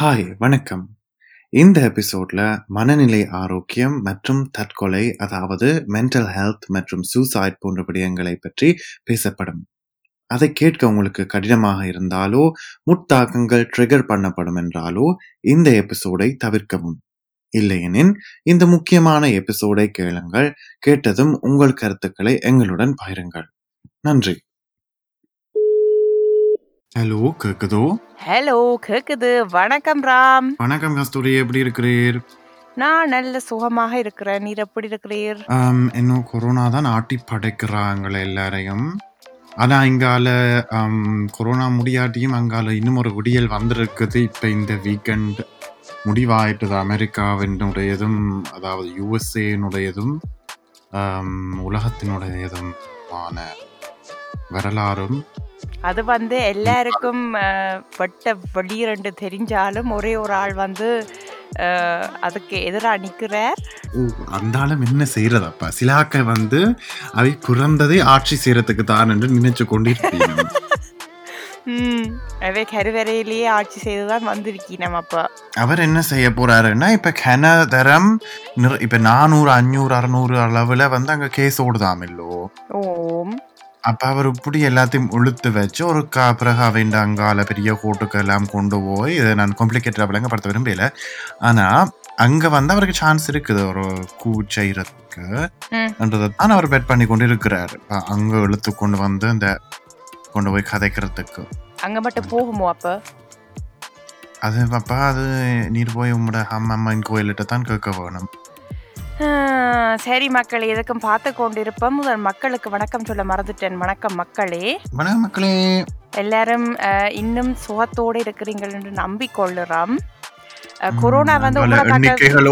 Hi, வணக்கம். இந்த எபிசோட்ல மனநிலை ஆரோக்கியம் மற்றும் தற்கொலை, அதாவது மென்டல் ஹெல்த் மற்றும் சூசைட் போன்ற விடயங்களை பற்றி பேசப்படும். அதை கேட்க உங்களுக்கு கடினமாக இருந்தாலோ முற்தாக்கங்கள் ட்ரிகர் பண்ணப்படும் என்றாலோ இந்த எபிசோடை தவிர்க்கவும். இல்லையெனில் இந்த முக்கியமான எபிசோடை கேளுங்கள். கேட்டதும் உங்கள் கருத்துக்களை எங்களுடன் பகிருங்கள். நன்றி. ஹலோ, கேக்குதோ? ஹலோ, கேக்குது. வணக்கம் ராம். வணக்கம் கஸ்தூரி, எப்படி இருக்கிறீர்? நான் நல்ல சுகமாக இருக்கிறேன், நீர் எப்படி இருக்கிறீர்? இன்னும் கொரோனா தான் ஆட்டி படைக்கிறாங்களே எல்லாரையும். ஆனா இங்கால கொரோனா முடியாட்டியும் அங்கால இன்னும் ஒரு விடியல் வந்திருக்குது. இப்ப இந்த வீக்கெண்ட் முடிவாயிட்டது. அமெரிக்காவினுடையதும், அதாவது யுஎஸ்ஏனுடையதும், உலகத்தினுடையதும் ஆன வரலாறும் அது வந்து எல்லாருக்கும் வட்ட வெளியிரண்டு தெரிஞ்சாலும் ஒரே ஒரு ஆள் வந்து அதுக்கு எதிராக நிற்கிறார். அந்தாலும் என்ன செய்யறதப்பா, சிலாக்க வந்து அவை பிறந்ததே ஆட்சி செய்யறதுக்கு தான் என்று நினைச்சு கொண்டிருக்கீங்க. அவை கருவறையிலேயே ஆட்சி செய்துதான் வந்திருக்கீங்க. அப்பா அவர் என்ன செய்ய போறாருன்னா, இப்ப கனதரம் இப்ப 400, 500, 600 அளவுல வந்து அங்க கேஸ் ஓடுதாம் இல்லோ. ஓம். அப்போ அவர் இப்படி எல்லாத்தையும் இழுத்து வச்சு ஒரு பிறகு அவன் அங்கால பெரிய கோட்டுக்கு எல்லாம் கொண்டு போய், இதை நான் காம்ப்ளிகேட்டட் அப்படிங்க படுத்த விரும்பல. ஆனால் அங்கே வந்து அவருக்கு சான்ஸ் இருக்குது ஒரு கூச்சைறதுக்குன்றதை தான் அவர் பெட் பண்ணி கொண்டு இருக்கிறார். அங்கே இழுத்து கொண்டு வந்து இந்த கொண்டு போய் கதைக்கிறதுக்கு அங்கே மட்டும் போகுமோ? அப்போ அது அப்பா அது நீர் போய் உங்களோட அம்மன் கோயில்கிட்ட தான் கேட்க வேணும். சரி மக்களே, எதுக்கும் பார்த்து கொண்டிருப்போம். முதல் மக்களுக்கு வணக்கம் சொல்ல மறந்துட்டேன். வணக்கம் மக்களே. வணக்கம் மக்களே. எல்லாரும் இன்னும் சுகத்தோடு இருக்கிறீங்கள் என்று நம்பிக்கொள்ளுறோம். கொரோனா வந்து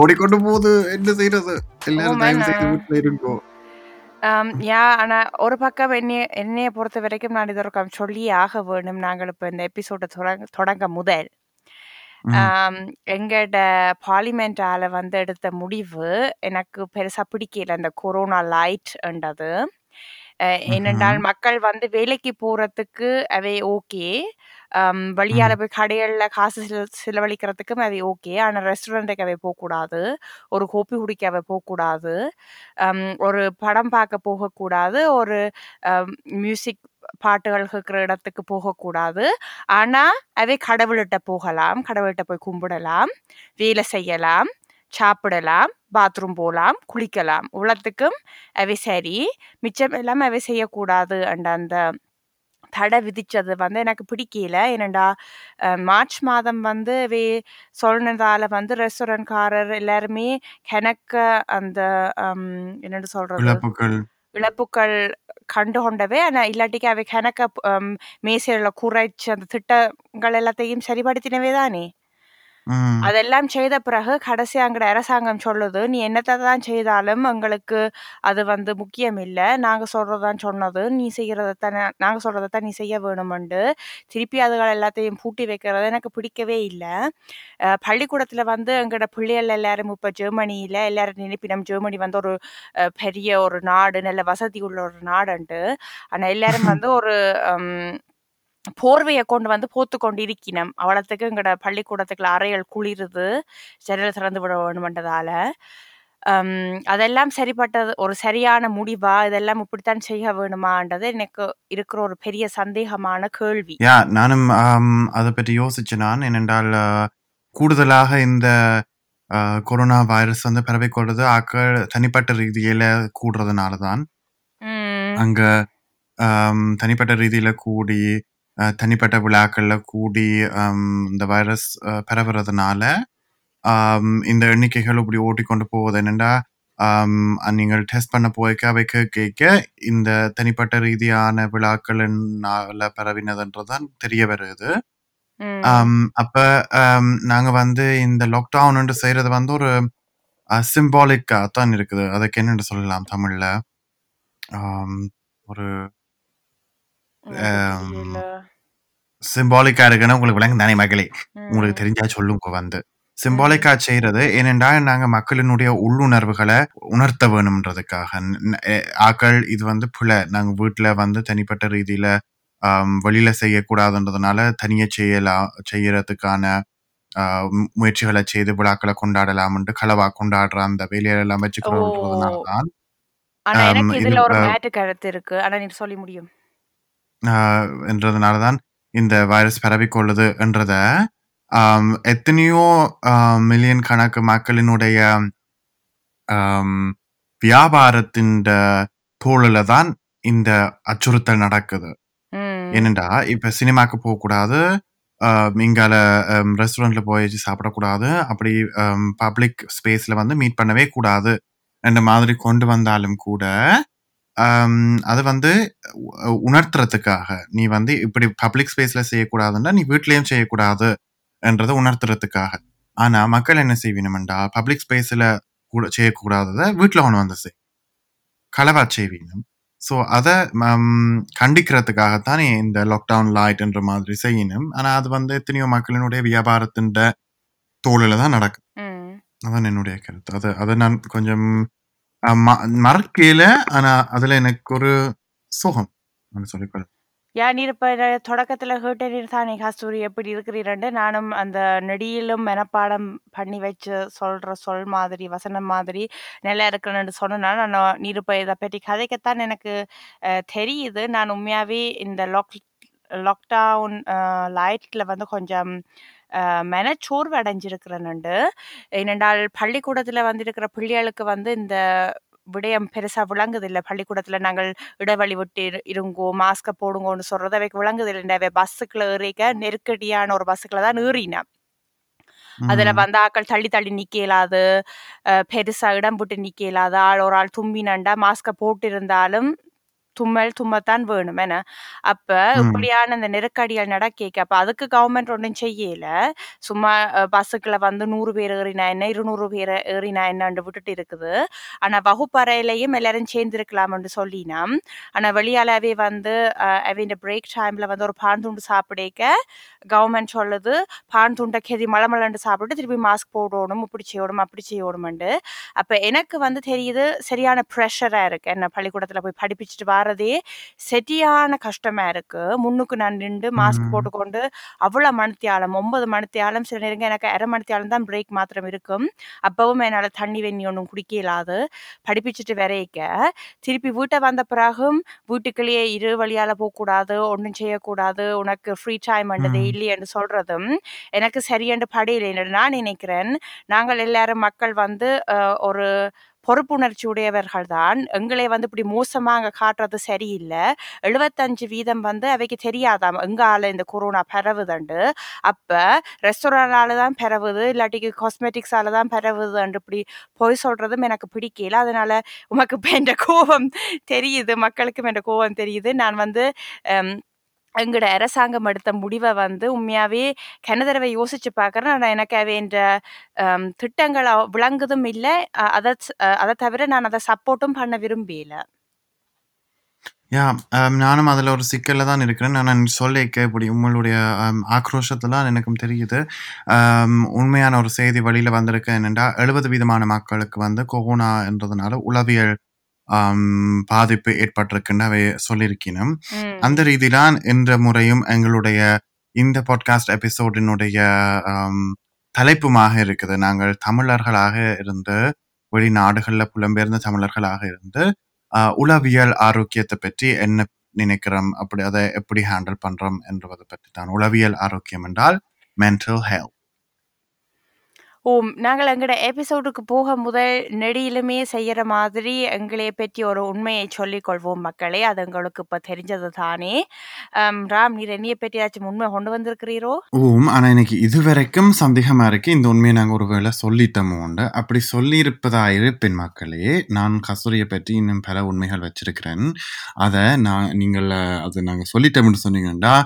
ஓடிக்கொண்டு போகுது, என்ன செய்யறது? ஒரு பக்கம் என்னைய பொறுத்த வரைக்கும் நான் இதற்கும் சொல்லி ஆக வேணும். நாங்கள் இப்போ இந்த எபிசோட தொடங்க முதல் எங்கட பார்லிமெண்டால வந்து எடுத்த முடிவு எனக்கு பெருசா பிடிக்கல, அந்த கொரோனா லைட் என்றது. ஏனென்றால் மக்கள் வந்து வேலைக்கு போறதுக்கு அவை ஓகே, வழியால போய் கடைகள்ல காசு செலவழிக்கிறதுக்கும் அவை ஓகே. ஆனா ரெஸ்டாரண்ட்டுக்கு அவை போகக்கூடாது, ஒரு கோப்பி குடிக்க அவை போகக்கூடாது, ஒரு படம் பார்க்க போகக்கூடாது, ஒரு மியூசிக் பாட்டுகள் கேட்குற இடத்துக்கு போகக்கூடாது. ஆனால் அவை கடவுள்கிட்ட போகலாம், கடவுள்கிட்ட போய் கும்பிடலாம், வேலை செய்யலாம், சாப்பிடலாம், பாத்ரூம் போகலாம், குளிக்கலாம். உள்ளத்துக்கும் அவை சரி, மிச்சம் எல்லாம் அவை செய்யக்கூடாது. அண்ட் அந்த தடை விதித்தது வந்து எனக்கு பிடிக்கல. ஏனண்டா மார்ச் மாதம் வந்து அவை சொன்னதால் வந்து ரெஸ்டாரண்ட்காரர் எல்லாருமே கணக்க அந்த என்னென்னு சொல்கிறது இழப்புக்கள் கண்டு கொண்டவே. ஆனால் இல்லாட்டிக்கு அவை கணக்க மேசையில குறைச்சி அந்த திட்டங்கள் எல்லாத்தையும் சரிபடுத்தினவே தானே. அதெல்லாம் செய்த பிறகு கடைசி அங்கட அரசாங்கம் சொல்லுது, நீ என்னத்தான் செய்தாலும் எங்களுக்கு அது வந்து முக்கியம் இல்லை, நாங்கள் சொல்றதான் சொன்னது, நீ செய்யறதத்தான் நாங்கள் சொல்றதத்தான் நீ செய்ய வேணுமெண்டு திருப்பி அதுகள் எல்லாத்தையும் பூட்டி வைக்கிறது எனக்கு பிடிக்கவே இல்லை. பள்ளிக்கூடத்தில் வந்து எங்களோட பிள்ளைகள் எல்லாரும் இப்போ ஜெர்மனியில் எல்லாரும் நினைப்பினம் ஜெர்மனி வந்து ஒரு பெரிய ஒரு நாடு, நல்ல வசதி உள்ள ஒரு நாடுண்டு. ஆனால் எல்லாரும் வந்து ஒரு போர்வையை கொண்டு வந்து போத்து கொண்டு இருக்கணும். அவ்வளோத்துக்கு எங்களோட பள்ளிக்கூடத்துக்குள்ள அறைகள் குளிருது, ஜன்னல் திறந்து விட வேணுமென்றதால. அதெல்லாம் சரிப்பட்டது ஒரு சரியான முடிவா? இதெல்லாம் இப்படித்தான் செய்ய வேணுமான்றது எனக்கு இருக்கிற ஒரு பெரிய சந்தேகமான கேள்வி. நானும் அதை பற்றி யோசிச்சு நான் என்னென்றால், கூடுதலாக இந்த கொரோனா வைரஸ் வந்து பரவி கொள்வது ஆக்கள் தனிப்பட்ட ரீதியில கூடுறதுனால தான் அங்க தனிப்பட்ட ரீதியில கூடி தனிப்பட்ட விழாக்கள்ல கூடி இந்த வைரஸ் பரவுறதுனால இந்த எண்ணிக்கைகள் இப்படி ஓட்டிக்கொண்டு போகுது. என்னென்னா நீங்கள் டெஸ்ட் பண்ண போய்க்க வைக்க கேட்க இந்த தனிப்பட்ட ரீதியான விழாக்கள் என்னால பரவினதுன்றதான் தெரிய வருது. அப்ப நாங்க வந்து இந்த லாக்டவுன் செய்யறது வந்து ஒரு சிம்பாலிக்கா தான் இருக்குது. அதுக்கு என்னென்னு சொல்லலாம் தமிழ்ல, ஒரு சிம்பாலிக்கா இருக்குன்னா உங்களுக்கு விளங்கு தானே மகளே, உங்களுக்கு தெரிஞ்சா சொல்லுங்க. வந்து சிம்பாலிக்கா செய்யறது ஏனென்றால் நாங்கள் மக்களினுடைய உள்ளுணர்வுகளை உணர்த்த வேணும்ன்றதுக்காக. ஆக்கள் இது வந்து பிள்ளை, நாங்கள் வீட்டுல வந்து தனிப்பட்ட ரீதியில வெளியில செய்யக்கூடாதுன்றதுனால தனியா செய்யறதுக்கான முயற்சிகளை செய்து விழாக்களை கொண்டாடலாம் என்று களவா கொண்டாடுற அந்த வேலையெல்லாம் வச்சுக்கிறதுனாலதான் என்றதுனாலதான் இந்த வைரஸ் பரவிக்கொள்ளுது என்றத எத்தனையோ மில்லியன் கணக்கு மக்களினுடைய வியாபாரத்தின் தோளில தான் இந்த அச்சுறுத்தல் நடக்குது. ஏனென்றா இப்ப சினிமாக்கு போக கூடாது, இங்கால ரெஸ்டாரண்ட்ல போய் சாப்பிடக்கூடாது, அப்படி பப்ளிக் ஸ்பேஸ்ல வந்து மீட் பண்ணவே கூடாது என்ற மாதிரி கொண்டு வந்தாலும் கூட அது வந்து உணர்த்துறதுக்காக, நீ வந்து இப்படி பப்ளிக் ஸ்பேஸ்ல செய்யக்கூடாதுன்னா நீ வீட்லயும் செய்யக்கூடாது என்றதை உணர்த்துறதுக்காக. ஆனா மக்கள் என்ன செய்வீனும்டா, பப்ளிக் ஸ்பேஸ்ல கூட செய்யக்கூடாததை வீட்டுல ஒன்று வந்து செய் களவா செய்வீனும். ஸோ அதை கண்டிக்கிறதுக்காகத்தானே இந்த லாக்டவுன் லைட்ன்ற மாதிரி செய்யணும். ஆனா அது வந்து எத்தனையோ மக்களினுடைய வியாபாரத்தின் தோளில தான் நடக்கும். அதான் என்னுடைய கருத்து. அது அதை நான் கொஞ்சம் மறக்கல, ஆனா அதுல எனக்கு ஒரு சுகம் சொல்லிக்கொள்ள. ஏன் இப்ப தொடக்கத்துல கேட்டீர்தானே கஸ்தூரி எப்படி இருக்கிறீரண்டு, நானும் அந்த நெடியிலும் மனப்பாடம் பண்ணி வச்சு சொல்ற சொல் மாதிரி வசனம் மாதிரி நல்லா இருக்கிறேன்னு சொன்னனால நான் நீருப்ப இதை பற்றி கதைக்கத்தான் எனக்கு தெரியுது. நான் உண்மையாவே இந்த லாக்டவுன் லைட்ல வந்து கொஞ்சம் மனச்சோர்வு அடைஞ்சிருக்கிறேன்னு. ஏனென்றால் பள்ளிக்கூடத்துல வந்திருக்கிற பிள்ளைகளுக்கு வந்து இந்த விடயம் பெருசா விளங்குதில்லை. பள்ளிக்கூடத்துல நாங்கள் இடைவெளி விட்டு இருங்கோ, மாஸ்க போடுங்கன்னு சொல்றது அவைக்கு விளங்குதில்லை. பஸ்ஸுக்குள்ள ஏறிக்க நெருக்கடியான ஒரு பஸ்ஸுக்குள்ள தான் ஏறினா, அதுல வந்து ஆக்கள் தள்ளி தள்ளி நிக்க இயலாது, பெருசா இடம் விட்டு நிக்க இயலாது. ஆள் ஒரு ஆள் தும்பினண்டா மாஸ்க போட்டு இருந்தாலும் தும்மல் தும்மத்தான் வேணும் என. அப்ப இப்படியான இந்த நெருக்கடிகள் நடக்க அப்ப அதுக்கு கவர்மெண்ட் ஒன்றும் செய்யல. சும்மா பஸ்ஸுக்குள்ள வந்து 100 பேர் ஏறினா என்ன, 200 பேர் ஏறினா என்னன்னு விட்டுட்டு இருக்குது. ஆனா வகுப்பறையிலையும் எல்லாரும் சேர்ந்திருக்கலாம்னு சொல்லினா, ஆனா வெளியாலவே வந்து இந்த பிரேக் டைம்ல வந்து ஒரு பான் துண்டு சாப்பிடக்க கவர்மெண்ட் சொல்லுது, பான் துண்டை கெதி மழமளண்டு சாப்பிட்டு திருப்பி மாஸ்க் போடணும், இப்படி செய்யணும் அப்படி செய்யணும்ண்டு. அப்ப எனக்கு வந்து தெரியுது சரியான ப்ரெஷரா இருக்கு. என்ன பள்ளிக்கூடத்துல போய் படிப்பிச்சுட்டு வர செட்டியான கஷ்டமா இருக்கு. முன்னுக்கு நான் நின்று மாஸ்க் போட்டுக்கொண்டு அவ்வளவு மணித்தியாலம் 9 மணித்தியாலம், சில நேரங்க எனக்கு அரை மணித்தியாலம் தான் பிரேக் மாத்திரம் இருக்கும். அப்பவும் என்னால தண்ணி வெண்ணி ஒன்றும் குடிக்க இயலாது. படிப்பிச்சுட்டு வரைக்க திருப்பி வீட்டை வந்த பிறகும் வீட்டுக்குள்ளேயே இரு, வழியால போகக்கூடாது, ஒன்றும் செய்யக்கூடாது, உனக்கு ஃப்ரீ டைம் என்றது இல்லையென்று சொல்றதும் எனக்கு சரியென்று படையில நான் நினைக்கிறேன். நாங்கள் எல்லாரும் மக்கள் வந்து ஒரு பொறுப்புணர்ச்சி உடையவர்கள் தான். எங்களை வந்து இப்படி மோசமாக காட்டுறது சரியில்லை. 75% வந்து அவைக்கு தெரியாதாம் எங்கால இந்த கொரோனா பரவுதுண்டு. அப்போ ரெஸ்டாரண்டால தான் பரவுது, இல்லாட்டிக்கு காஸ்மெட்டிக்ஸால தான் பரவுதுண்டு இப்படி போய் சொல்றதும் எனக்கு பிடிக்கல. அதனால உமக்கு என்ற கோபம் தெரியுது, மக்களுக்கும் என்ற கோபம் தெரியுது. நான் வந்து எங்களோட அரசாங்கம் எடுத்த முடிவை வந்து உண்மையாகவே கனதரவை யோசித்து பார்க்குறேன். ஆனால் எனக்கு வேண்ட திட்டங்கள் விளங்குதும் இல்லை. அதை தவிர நான் அதை சப்போர்ட்டும் பண்ண விரும்பல. யா, நானும் அதில் ஒரு சிக்கலில் தான் இருக்கிறேன். நான் சொல்லிக்க இப்படி உங்களுடைய ஆக்ரோஷத்தெல்லாம் எனக்கும் தெரியுது. உண்மையான ஒரு செய்தி வழியில் வந்திருக்கேன் என்னென்னா, 70% மக்களுக்கு வந்து கொரோனா என்றதுனால உளவியல் பாதிப்பு ஏற்பட்டிருக்குன்னு சொல்லியிருக்கணும். அந்த ரீதியிலான் என்ற முறையும் எங்களுடைய இந்த பாட்காஸ்ட் எபிசோடினுடைய தலைப்புமாக இருக்குது. நாங்கள் தமிழர்களாக இருந்து, வெளிநாடுகள்ல புலம்பெயர்ந்த தமிழர்களாக இருந்து உளவியல் ஆரோக்கியத்தை பற்றி என்ன நினைக்கிறோம், அப்படி அதை எப்படி ஹேண்டில் பண்றோம் என்பதை பற்றி தான். உளவியல் ஆரோக்கியம் என்றால் மென்டல் ஹெல்த். நாங்கள் எங்களோட எபிசோடுக்கு போக முதல் நெடியிலுமே செய்கிற மாதிரி எங்களை பற்றி ஒரு உண்மையை சொல்லிக்கொள்வோம் மக்களே. அது எங்களுக்கு இப்போ தெரிஞ்சது தானே. ராம், நீர் என்னையை பற்றியாச்சும் உண்மை கொண்டு வந்திருக்கிறீரோ? ஆனால் எனக்கு இது வரைக்கும் சந்தேகமாக இருக்குது, இந்த உண்மையை நாங்கள் ஒரு வேளை சொல்லிட்டோமோ உண்டு. அப்படி சொல்லியிருப்பதா இருப்பேன் மக்களே. நான் கஸ்தூரியை பற்றி இன்னும் பல உண்மைகள் வச்சிருக்கிறேன். அதை நாங்கள் சொல்லிட்டோம்னு சொன்னீங்கன்னா,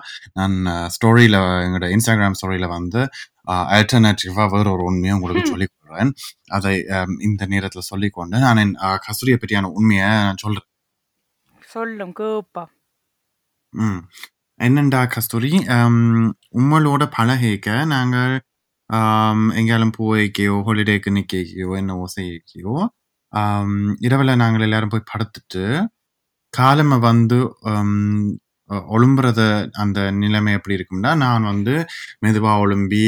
நான் ஸ்டோரியில் எங்களோட இன்ஸ்டாகிராம் ஸ்டோரியில் வந்து ஆல்டர்னேட்டிவா வேற ஒரு உண்மையை உங்களுக்கு சொல்லிக் கொள்றேன். அதை இந்த நேரத்துல சொல்லிக்கொண்டு நான் என் கஸ்தூரியை பற்றியான உண்மையை நான் சொல்றேன். சொல்லுங்க. என்னண்டா கஸ்தூரி, உங்களோட பழகிக்க நாங்கள் எங்கேயாலும் போய்க்கையோ, ஹாலிடேக்கு நிற்கையோ, என்னவோ செய்யக்கையோ, இரவுல நாங்கள் எல்லாரும் போய் படுத்துட்டு காலமை வந்து ஒழும்புறத அந்த நிலைமை எப்படி இருக்கும்னா, நான் வந்து மெதுவாக ஒழும்பி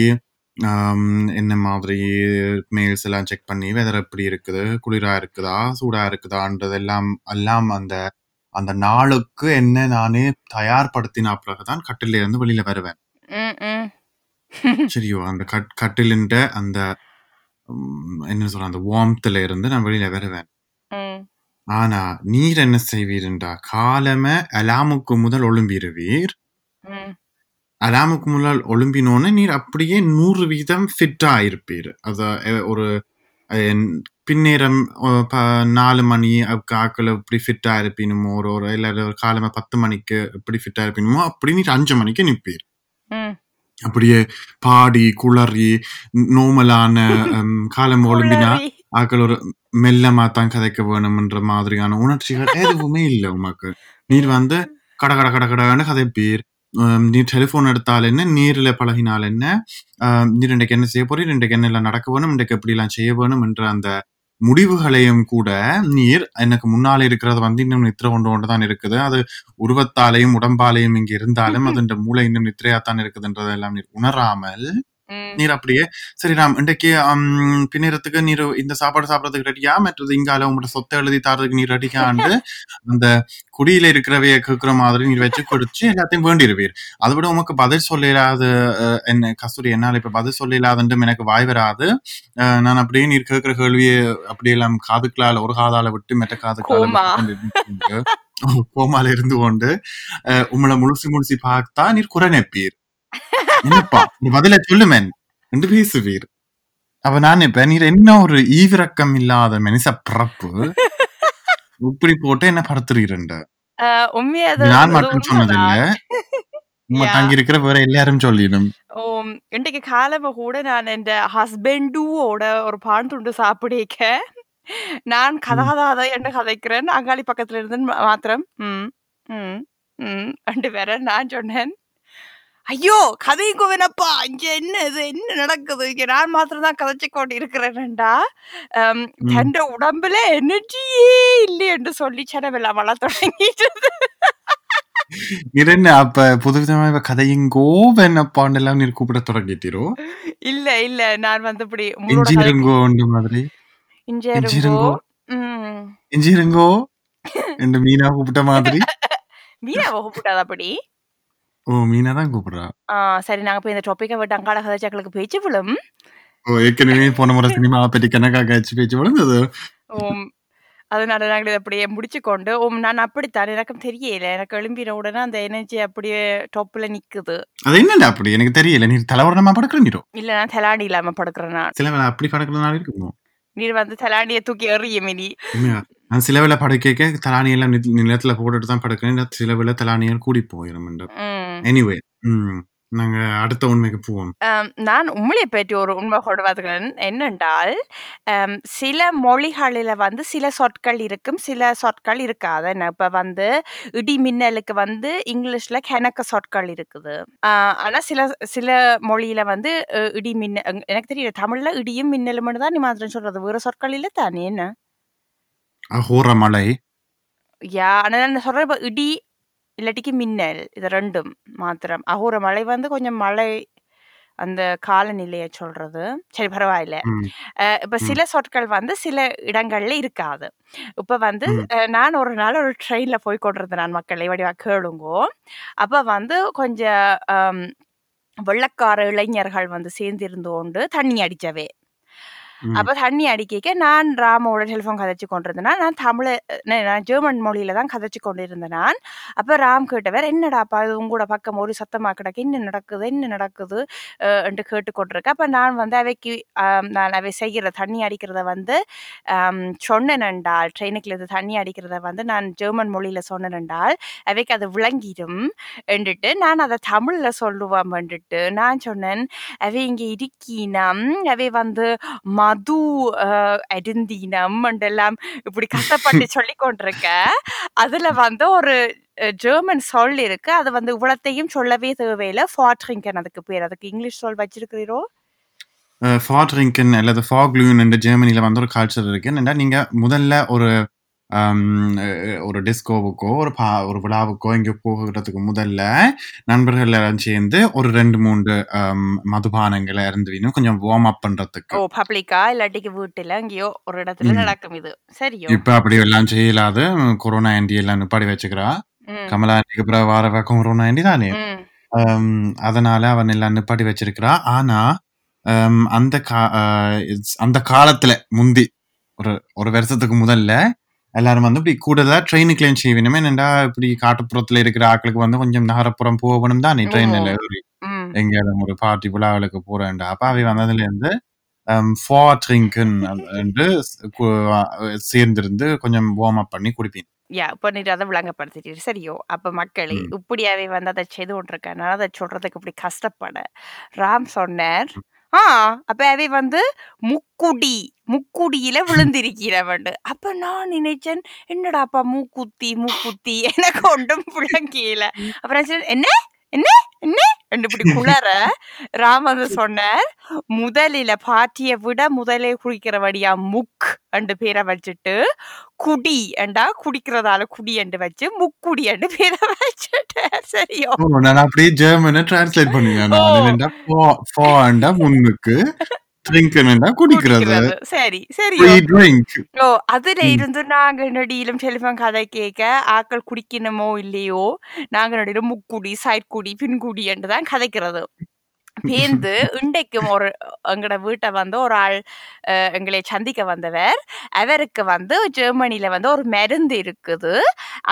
என்ன மாதிரி மெயில்ஸ் எல்லாம் செக் பண்ணி வெதர் எப்படி இருக்குது, குளிரா இருக்குதா சூடா இருக்குதான்றதெல்லாம் எல்லாம் அந்த அந்த நாளுக்கு என்ன நானே தயார்படுத்தினா பிறகுதான் கட்டில இருந்து வெளியில வருவேன். ம், ம். சரியோ அந்த கட்டிலின்ற அந்த என்ன சொல்ற அந்த வார்ம்த்ல இருந்து நான் வெளியில வருவேன். ம். ஆனா நீர் என்ன செய்வீர்ன்றா காலமே அலாமுக்கு முதல் ஒழும்பிடுவீர். ம். அலாமுக்கு முதல் ஒழும்பினோன்னு நீர் அப்படியே 100% ஃபிட் ஆயிருப்பீர். அது ஒரு பின்னேரம் 4 மணி ஆக்கள் இப்படி ஃபிட் ஆயிருப்பினுமோ, ஒரு இல்லாத ஒரு காலமே 10 மணிக்கு இப்படி ஃபிட் ஆயிருப்பினுமோ, அப்படி நீர் 5 மணிக்கு நிற்பீர். ம். அப்படியே பாடி குளறி நோமலான காலம் ஒழும்பினா ஆக்கள் ஒரு மெல்லமா தான் கதைக்க வேணும்ன்ற மாதிரியான உணர்ச்சிகள் எதுவுமே இல்லை உமாக்கு. நீர் வந்து கட கட கட கடன்னு கதைப்பீர். நீர் டெலிஃபோன் எடுத்தால் என்ன, நீர்ல பழகினால் என்ன, நீர் இன்றைக்கு என்ன செய்ய போறீர், இன்றைக்கு என்ன எல்லாம் நடக்க வேணும், இன்றைக்கு எப்படி எல்லாம் செய்ய வேணும் என்ற அந்த முடிவுகளையும் கூட நீர் எனக்கு முன்னால இருக்கிறது வந்து இன்னும் நித்திரை கொண்டு கொண்டுதான் இருக்குது. அது உருவத்தாலையும் உடம்பாலையும் இங்க இருந்தாலும் அது மூளை இன்னும் நித்திரையாத்தான் இருக்குதுன்றதெல்லாம் நீர் உணராமல் நீர் அப்படியே சரி நாம் இன்றைக்கு பின்னேரத்துக்கு நீர் இந்த சாப்பாடு சாப்பிடறதுக்கு ரெடியா, மற்றது இங்கால உங்கள்கிட்ட சொத்தை எழுதி தாரதுக்கு நீர் ரெடியாண்டு அந்த குடியில இருக்கிறவைய கேட்கிற மாதிரி நீர் வச்சு குடிச்சு எல்லாத்தையும் வேண்டிடுவீர். அதை விட உமக்கு பதில் சொல்லாது என்ன கஸ்தூரி என்னால் இப்ப பதில் சொல்லாதுன்னு எனக்கு வாய் வராது. நான் அப்படியே நீர் கேட்கிற கேள்வியை அப்படியெல்லாம் காதுக்களால ஒரு காதால விட்டு மெட்ட காதுக்களால கோமால இருந்து கொண்டு உங்களை முழுசி முழுசி பார்த்தா நீர் குறை நெப்பீர். என்னப்பா நீ பதில சொல்லுமேன் என்று பேசுவீர். அப்ப நான் இப்ப நீர் என்ன ஒரு ஈவிரக்கம் இல்லாத மனுஷ பிறப்பு இப்படி போட்டு என்ன படுத்துறீரண்டு நான் மட்டும் சொன்னதில்ல, தங்கியிருக்கிற வேற எல்லாரும் சொல்லிடும். இன்றைக்கு காலம கூட நான் என் ஹஸ்பண்டோட ஒரு பான் துண்டு சாப்பிடிக்க நான் கதாதாத என்று கதைக்கிறேன். அங்காளி பக்கத்துல இருந்து மாத்திரம் ம் ம் ம் ரெண்டு பேர நான் சொன்னேன், ஐயோ கதைக்கு வேணப்பா, இங்க என்ன இது என்ன நடக்குது, இங்க நான் மாத்திரம் தான் கதைச்சு கொண்டு இருக்கிறேன்டா, தன் உடம்புல எனர்ஜியே இல்லை என்று சொல்லி செலவெல்லாம் வள தொடங்கிட்டு என்ன அப்ப புதுவிதமா கதையுங்கோ வேணப்பான்னு எல்லாம் நீர் கூப்பிட தொடங்கிட்டீரோ? இல்ல இல்ல நான் வந்து இப்படி மாதிரி இஞ்சிருங்கோ என்று மீனா கூப்பிட்ட மாதிரி மீனாவை கூப்பிட்டாத அப்படி நான் உண்மையை பற்றி ஒரு உண்மை கொண்டு பார்த்துக்கிறேன். என்னென்றால் சில மொழிகளில வந்து சில சொற்கள் இருக்கும், சில சொற்கள் இருக்காது. இப்ப வந்து இடி மின்னலுக்கு வந்து இங்கிலீஷ்ல கணக்க சொற்கள் இருக்குது. ஆனா சில சில மொழியில வந்து இடி மின்ன எனக்கு தெரியல, தமிழ்ல இடியும் மின்னலும் தான் நீ மாதிரி சொல்றது, வேற சொற்கள் இல்ல தானே என்ன மலை யா. ஆனா சொல்றேன் இடி இல்லாட்டிக்கு மின்னல் இது ரெண்டும் மாத்திரம். அகோர மழை வந்து கொஞ்சம் மழை அந்த காலநிலையை சொல்றது. சரி பரவாயில்ல. இப்ப சில சொற்கள் வந்து சில இடங்கள்ல இருக்காது. இப்ப வந்து நான் ஒரு நாள் ஒரு ட்ரெயின்ல போய் கொண்டிருந்தேன். நான் மக்களை வடிவா கேளுங்கோ. அப்ப வந்து கொஞ்சம் வெள்ளக்கார இளைஞர்கள் வந்து சேர்ந்திருந்து கொண்டு தண்ணி அடிச்சவே. அப்ப தண்ணி அடிக்க நான் ராமோட டெலிஃபோன் கதைச்சு கொண்டிருந்தேன். நான் தமிழை நான் ஜெர்மன் மொழியில தான் கதைச்சு கொண்டிருந்தேன். நான் அப்ப ராம் கேட்டவர், என்னடாப்பா உங்களோட பக்கம் ஒரு சத்தமா கிடக்கு, என்ன நடக்குது என்ன நடக்குது என்று கேட்டு கொண்டிருக்கேன். அப்ப நான் வந்து அவைக்கு நான் அவை செய்கிற தண்ணி அடிக்கிறத வந்து சொன்னேன் என்றால் ட்ரெயினுக்குள்ள இருந்து தண்ணி அடிக்கிறத வந்து நான் ஜெர்மன் மொழியில சொன்னேன் என்றால் அவைக்கு அது விளங்கிடும் என்றுட்டு நான் அதை தமிழ்ல சொல்லுவான் என்றுட்டு நான் சொன்னேன். அவை இங்க இருக்கினம் அவை வந்து மது அருந்தினம் என்றெல்லாம் இப்படி கஷ்டப்பட்டு சொல்லி கொண்டிருக்க. அதுல வந்து ஒரு ஜெர்மன் சொல் இருக்கு, அது வந்து இவ்வளத்தையும் சொல்லவே தேவையில்லை. ஃபாட்ரிங்கன் அதுக்கு பேர். அதுக்கு இங்கிலீஷ் சொல் வச்சிருக்கிறீரோ? ஃபாட்ரிங்கன் அல்லது ஃபாக்லூன் என்ற ஜெர்மனியில வந்து ஒரு கல்ச்சர் இருக்கு. நீங்க முதல்ல ஒரு ஒரு டிஸ்கோவுக்கோ ஒரு விழாவுக்கோ இங்கே போகிறதுக்கு முதல்ல நண்பர்கள் எல்லாரும் சேர்ந்து ஒரு 2-3 மதுபானங்களை இருந்துவினும் கொஞ்சம் வார்ம் அப் பண்றதுக்கு இப்ப அப்படி எல்லாம் செய்யலாது. கொரோனா ஆண்டி எல்லாம் நிப்பாடி வச்சுக்கிறா கமலா ஆண்டிக்கு அப்புறம் வார பக்கம் கொரோனா ஆண்டி தானே, அதனால அவன் எல்லாம் நிப்பாடி வச்சிருக்கிறா. ஆனா அந்த காலத்துல முந்தி ஒரு வருஷத்துக்கு முதல்ல எல்லாரும் வந்து இப்படி கூடுதலா ட்ரெயினுக்குலாம் செய்வினுமே என்னடா இப்படி காட்டுப்புறத்துல இருக்கிற ஆட்களுக்கு வந்து கொஞ்சம் நகரப்புறம் போகணும் தான் நீ ட்ரெயின்ல எங்கேயாவது ஒரு பார்ட்டி விழாவுக்கு போறேன்டா. அப்ப அவை வந்ததுல இருந்து சேர்ந்திருந்து கொஞ்சம் வார்ம் அப் பண்ணி குடிப்பேன் பண்ணிட்டு அதை விளங்கப்படுத்திட்டு. சரியோ அப்போ மக்களே இப்படியாவே வந்து அதை செய்து கொண்டிருக்கனால அதை சொல்றதுக்கு இப்படி கஷ்டப்பட ராம் சொன்னார். அப்ப அவை வந்து முக்குடியில விழுந்திருக்கிறவன். அப்ப நான் நினைச்சேன் என்னடா அப்பா மூக்குத்தி எனக்கு ஒன்றும் விளங்கல. அப்புறம் என்ன என்ன என்ன இப்படி குளற ராமன் சொன்னார் முதலில பாட்டிய விட முதலே குடிக்கிறபடியா முக் என்று பேரை வச்சுட்டு குடி என்றா குடிக்கிறதால குடி என்று வச்சு முக்குடி என்று பேரை வச்சுட்டு. சரியோ நான் அப்படியே ஜெர்மனை டிரான்ஸ்லேட் பண்ணுவேன் ஆக்கள் குடிக்கணுமோ இல்லையோ நாங்க நடையில முக்குடி சைட்குடி பின்குடி என்றுதான் கதைக்கிறது பேந்து. இண்டைக்கும் ஒரு எங்களோட வீட்டை வந்து ஒரு ஆள் எங்களை சந்திக்க வந்தவர், அவருக்கு வந்து ஜெர்மனியில வந்து ஒரு மருந்து இருக்குது,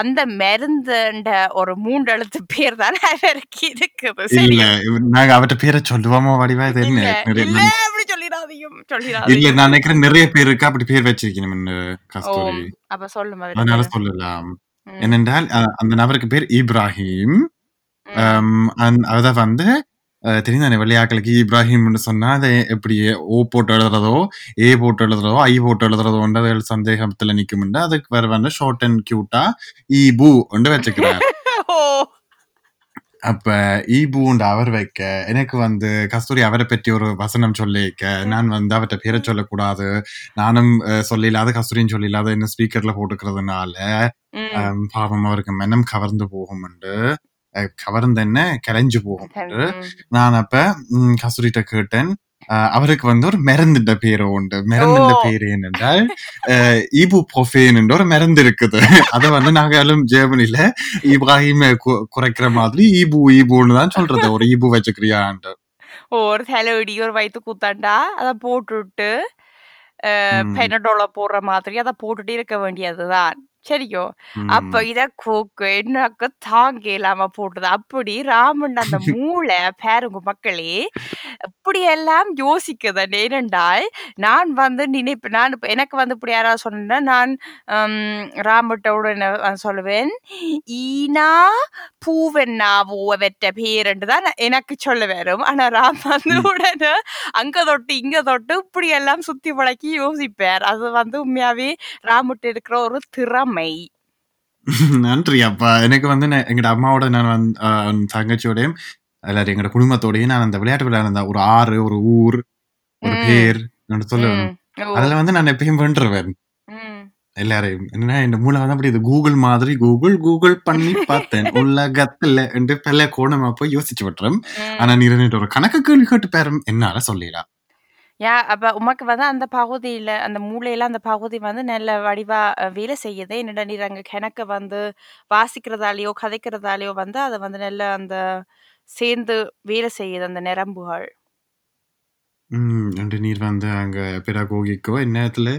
அந்த மருந்துன்ற ஒரு 3 எழுத்து பேர் தான் அவருக்கு இருக்குது. அவற்ற பேரை சொல்லுவோமோ வடிவா நினைக்கிறேன் நிறைய பேருக்கு அப்படி பேர் வச்சிருக்கேன். அப்ப சொல்லுங்க சொல்லலாம் என்னென்றால் அந்த நபருக்கு பேர் இப்ராஹிம். அத வந்து தெரியுதானே வெள்ளையாக்களுக்கு இப்ராஹிம்னு சொன்னா அதை எப்படி ஓ போட்டு எழுதுறதோ ஏ போட்டு எழுதுறதோ ஐ போட்டு எழுதுறதோன்ற சந்தேகத்துல நிக்கும்ண்டு அதுக்கு வேற வந்து ஷார்ட் அண்ட் கியூட்டா ஈ பூ ஒன்று வச்சுக்கிறார். அப்ப ஈ பூண்டு அவர் வைக்க எனக்கு வந்து கஸ்தூரி அவரை பற்றி ஒரு வசனம் சொல்லிக்க நான் வந்து அவர்கிட்ட பேரை சொல்லக்கூடாது, நானும் சொல்ல இல்லாத கஸ்தூரியும் சொல்ல இல்லாத என்ன ஸ்பீக்கர்ல போட்டுக்கிறதுனால பாவம் அவருக்கு மனம் கவர்ந்து போகும்ண்டு கவர்ந்து என்ன கலைஞ்சு போகும். நான் அப்ப கஸ்தூரிட்ட கேட்டேன் அவருக்கு வந்து ஒரு மருந்துட்ட பேரோ உண்டு. மருந்துட்ட பேரு என்னென்றால் இபுப்ரோஃபன் என்ற ஒரு மருந்து இருக்குது. அத வந்து நாங்களும் ஜெர்மனில இப்ராஹிம் குறைக்கிற மாதிரி ஈபுன்னு தான் சொல்றது. ஒரு ஈபு வச்சுக்கிறியான்ற ஒரு தலைவடி ஒரு வயிற்று கூத்தாண்டா அத போட்டுட்டு பெனடோல போடுற மாதிரி அத போட்டுட்டு இருக்க வேண்டியதுதான். சரியோ அப்ப இத கோக்கு என்னக்கு தாங்க இல்லாம போட்டுது. அப்படி ராமன் அந்த மூளை பேருங்க மக்களே இப்படி எல்லாம் யோசிக்குது. ஏனென்றால் நான் வந்து நினைப்பேன், நான் எனக்கு வந்து இப்படி யாராவது சொன்னா நான் ராமட்டோட என்ன சொல்லுவேன் ஈனா பூவென்னாவோ வெட்ட பேருன்றுதான் எனக்கு சொல்ல வரும். ஆனா ராம் வந்து உடனே அங்க தொட்டு இங்க தொட்டு இப்படி எல்லாம் சுத்தி வளைக்கி யோசிப்பார். அது வந்து உண்மையாவே ராமுட்ட இருக்கிற ஒரு திறம். நன்றி அப்பா. எனக்கு வந்து எங்க அம்மாவோட நான் தங்கச்சியோடையும் எல்லாரும் எங்க குடும்பத்தோடையும் நான் அந்த விளையாட்டு விளையாட ஒரு ஆறு ஒரு ஊர் ஒரு பேர் சொல்லுவேன். அதுல வந்து நான் எப்பயும் பண்றேன் எல்லாரையும் என்ன இந்த மூலம் வந்து அப்படி இது கூகுள் மாதிரி கூகுள் பண்ணி பார்த்தேன் உலகத்துல என்று பல கோணமா போய் யோசிச்சு விட்டுறேன். ஆனா நீர் ஒரு கணக்கு கேள்வி கேட்டு பேரும் என்னால சொல்லிடா யா. அப்போ உமக்கு வந்து அந்த பகுதியில் அந்த மூளையில் அந்த பகுதி வந்து நல்ல வடிவாக வேலை செய்யுது. என்னடா நீர் அங்கே கணக்கை வந்து வாசிக்கிறதாலேயோ கதைக்கிறதாலேயோ வந்து அதை வந்து நல்ல அந்த சேர்ந்து வேலை செய்யுது அந்த நரம்புகள். நீர் வந்து அங்கே பெடகோகிக்கோ என்னத்துல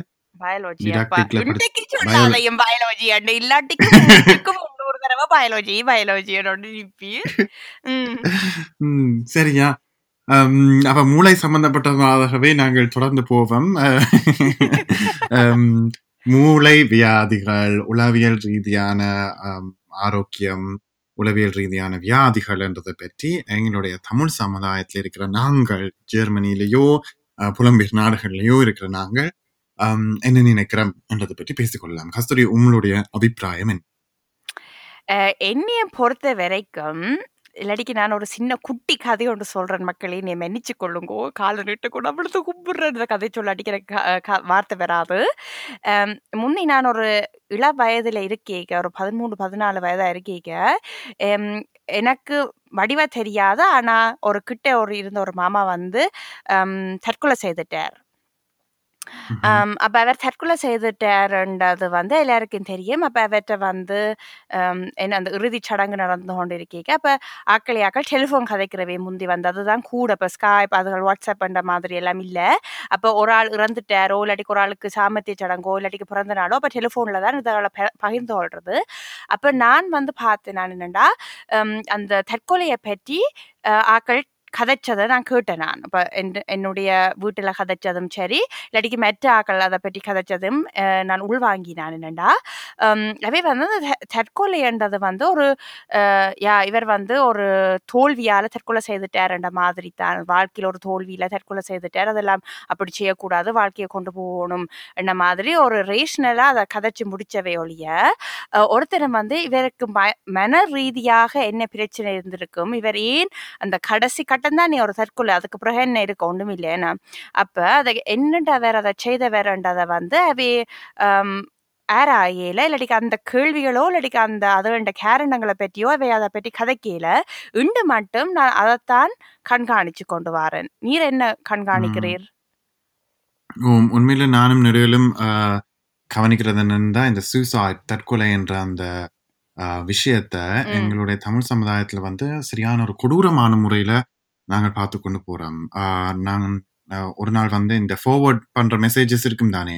சரியா. அப்ப மூளை சம்பந்தப்பட்டதாகவே நாங்கள் தொடர்ந்து போவோம். மூளை வியாதிகள் உளவியல் ரீதியான ஆரோக்கியம் உளவியல் ரீதியான வியாதிகள் என்றதை பற்றி எங்களுடைய தமிழ் சமுதாயத்தில் இருக்கிற நாங்கள் ஜெர்மனிலேயோ புலம்பெயர் நாடுகளிலேயோ இருக்கிற நாங்கள் என்ன நினைக்கிறோம் என்றதை பற்றி பேசிக்கொள்ளலாம். கஸ்தூரி உங்களுடைய அபிப்பிராயம் என்ன? என்னைய பொறுத்த வரைக்கும் இல்லாட்டிக்கு நான் ஒரு சின்ன குட்டி கதை ஒன்று சொல்கிறேன் மக்களே, நீ மன்னிச்சு கொள்ளுங்கோ. காலை நிட்டு கூட அவ்வளோத்து கும்பிட்ற கதை சொல்லாட்டிக்கு எனக்கு வார்த்தை வராது. முன்னே நான் ஒரு இள வயதில் இருக்கேக்க, ஒரு 13-14 வயதாக இருக்கேக்க, எனக்கு வடிவா தெரியாது. ஆனால் ஒரு கிட்ட ஒரு இருந்த ஒரு மாமா வந்து தற்கொலை செய்துட்டார். அப்ப அவர் தற்கொலை செய்துட்டாருன்றது வந்து எல்லாருக்கும் தெரியும். அப்ப அவர்கிட்ட வந்து என்ன அந்த இறுதி சடங்கு நடந்து கொண்டு இருக்கீங்க. அப்ப ஆக்கள் டெலிஃபோன் கதைக்கிறவே முந்தி வந்து அதுதான் கூட. இப்ப ஸ்கைப் அதுகள் வாட்ஸ்அப் பண்ற மாதிரி எல்லாம் இல்ல. அப்ப ஒரு ஆள் இறந்துட்டாரோ இல்லாட்டிக்கு ஒரு ஆளுக்கு சாமர்த்திய சடங்கோ இல்லாட்டிக்கு பிறந்த நாளோ அப்ப டெலிஃபோன்ல தான் இதை பகிர்ந்து கொள்றது. அப்ப நான் வந்து பார்த்தேன், நான் என்னண்டா அந்த தற்கொலையை பற்றி ஆக்கள் கதைச்சதை நான் கேட்டேன். நான் இப்போ என்னுடைய வீட்டில் கதைச்சதும் சரி இல்லாட்டிக்கு மற்ற ஆக்கள் அதை பற்றி கதைச்சதும் நான் உள்வாங்கினான். என்னண்டா அவை வந்து அந்த தற்கொலைன்றது வந்து ஒரு இவர் வந்து ஒரு தோல்வியால் தற்கொலை செய்துட்டார்ன்ற மாதிரி தான், வாழ்க்கையில் ஒரு தோல்வியில் தற்கொலை செய்துட்டார், அதெல்லாம் அப்படி செய்யக்கூடாது, வாழ்க்கையை கொண்டு போகணும் என்ற மாதிரி ஒரு ரேஷனலாக அதை கதைச்சி முடித்தவை ஒழிய ஒருத்தரும் வந்து இவருக்கு மன ரீதியாக என்ன பிரச்சனை இருந்திருக்கும், இவர் ஏன் அந்த கடைசி கட்டந்தான் நீ ஒரு தற்கொலை அதுக்கு பிறகு என்ன இருக்கு ஒன்றும் இல்லைன்னா. அப்போ அதை என்னண்டா வேற அதை செய்த வேறன்றதை வந்து அவை ஏற ஆகல இல்லாட்டிக்கு அந்த கேள்விகளோ இல்லாட்டிக்கு அந்த அதுகண்ட காரணங்களை பற்றியோ அவை அதை பற்றி கதைக்கையில இண்டு மட்டும் நான் அதைத்தான் கண்காணிச்சு கொண்டு வரேன். நீர் என்ன கண்காணிக்கிறீர்? உண்மையில நானும் நிறையிலும் கவனிக்கிறது என்னன்னா, இந்த சூசைட் தற்கொலை என்ற அந்த விஷயத்த எங்களுடைய தமிழ் சமுதாயத்துல வந்து சரியான ஒரு கொடூரமான முறையில நாங்கள் பார்த்து கொண்டு போறோம். நாங்கள் ஒரு நாள் வந்து இந்த ஃபார்வர்ட் பண்ற மெசேஜஸ் இருக்கும் தானே,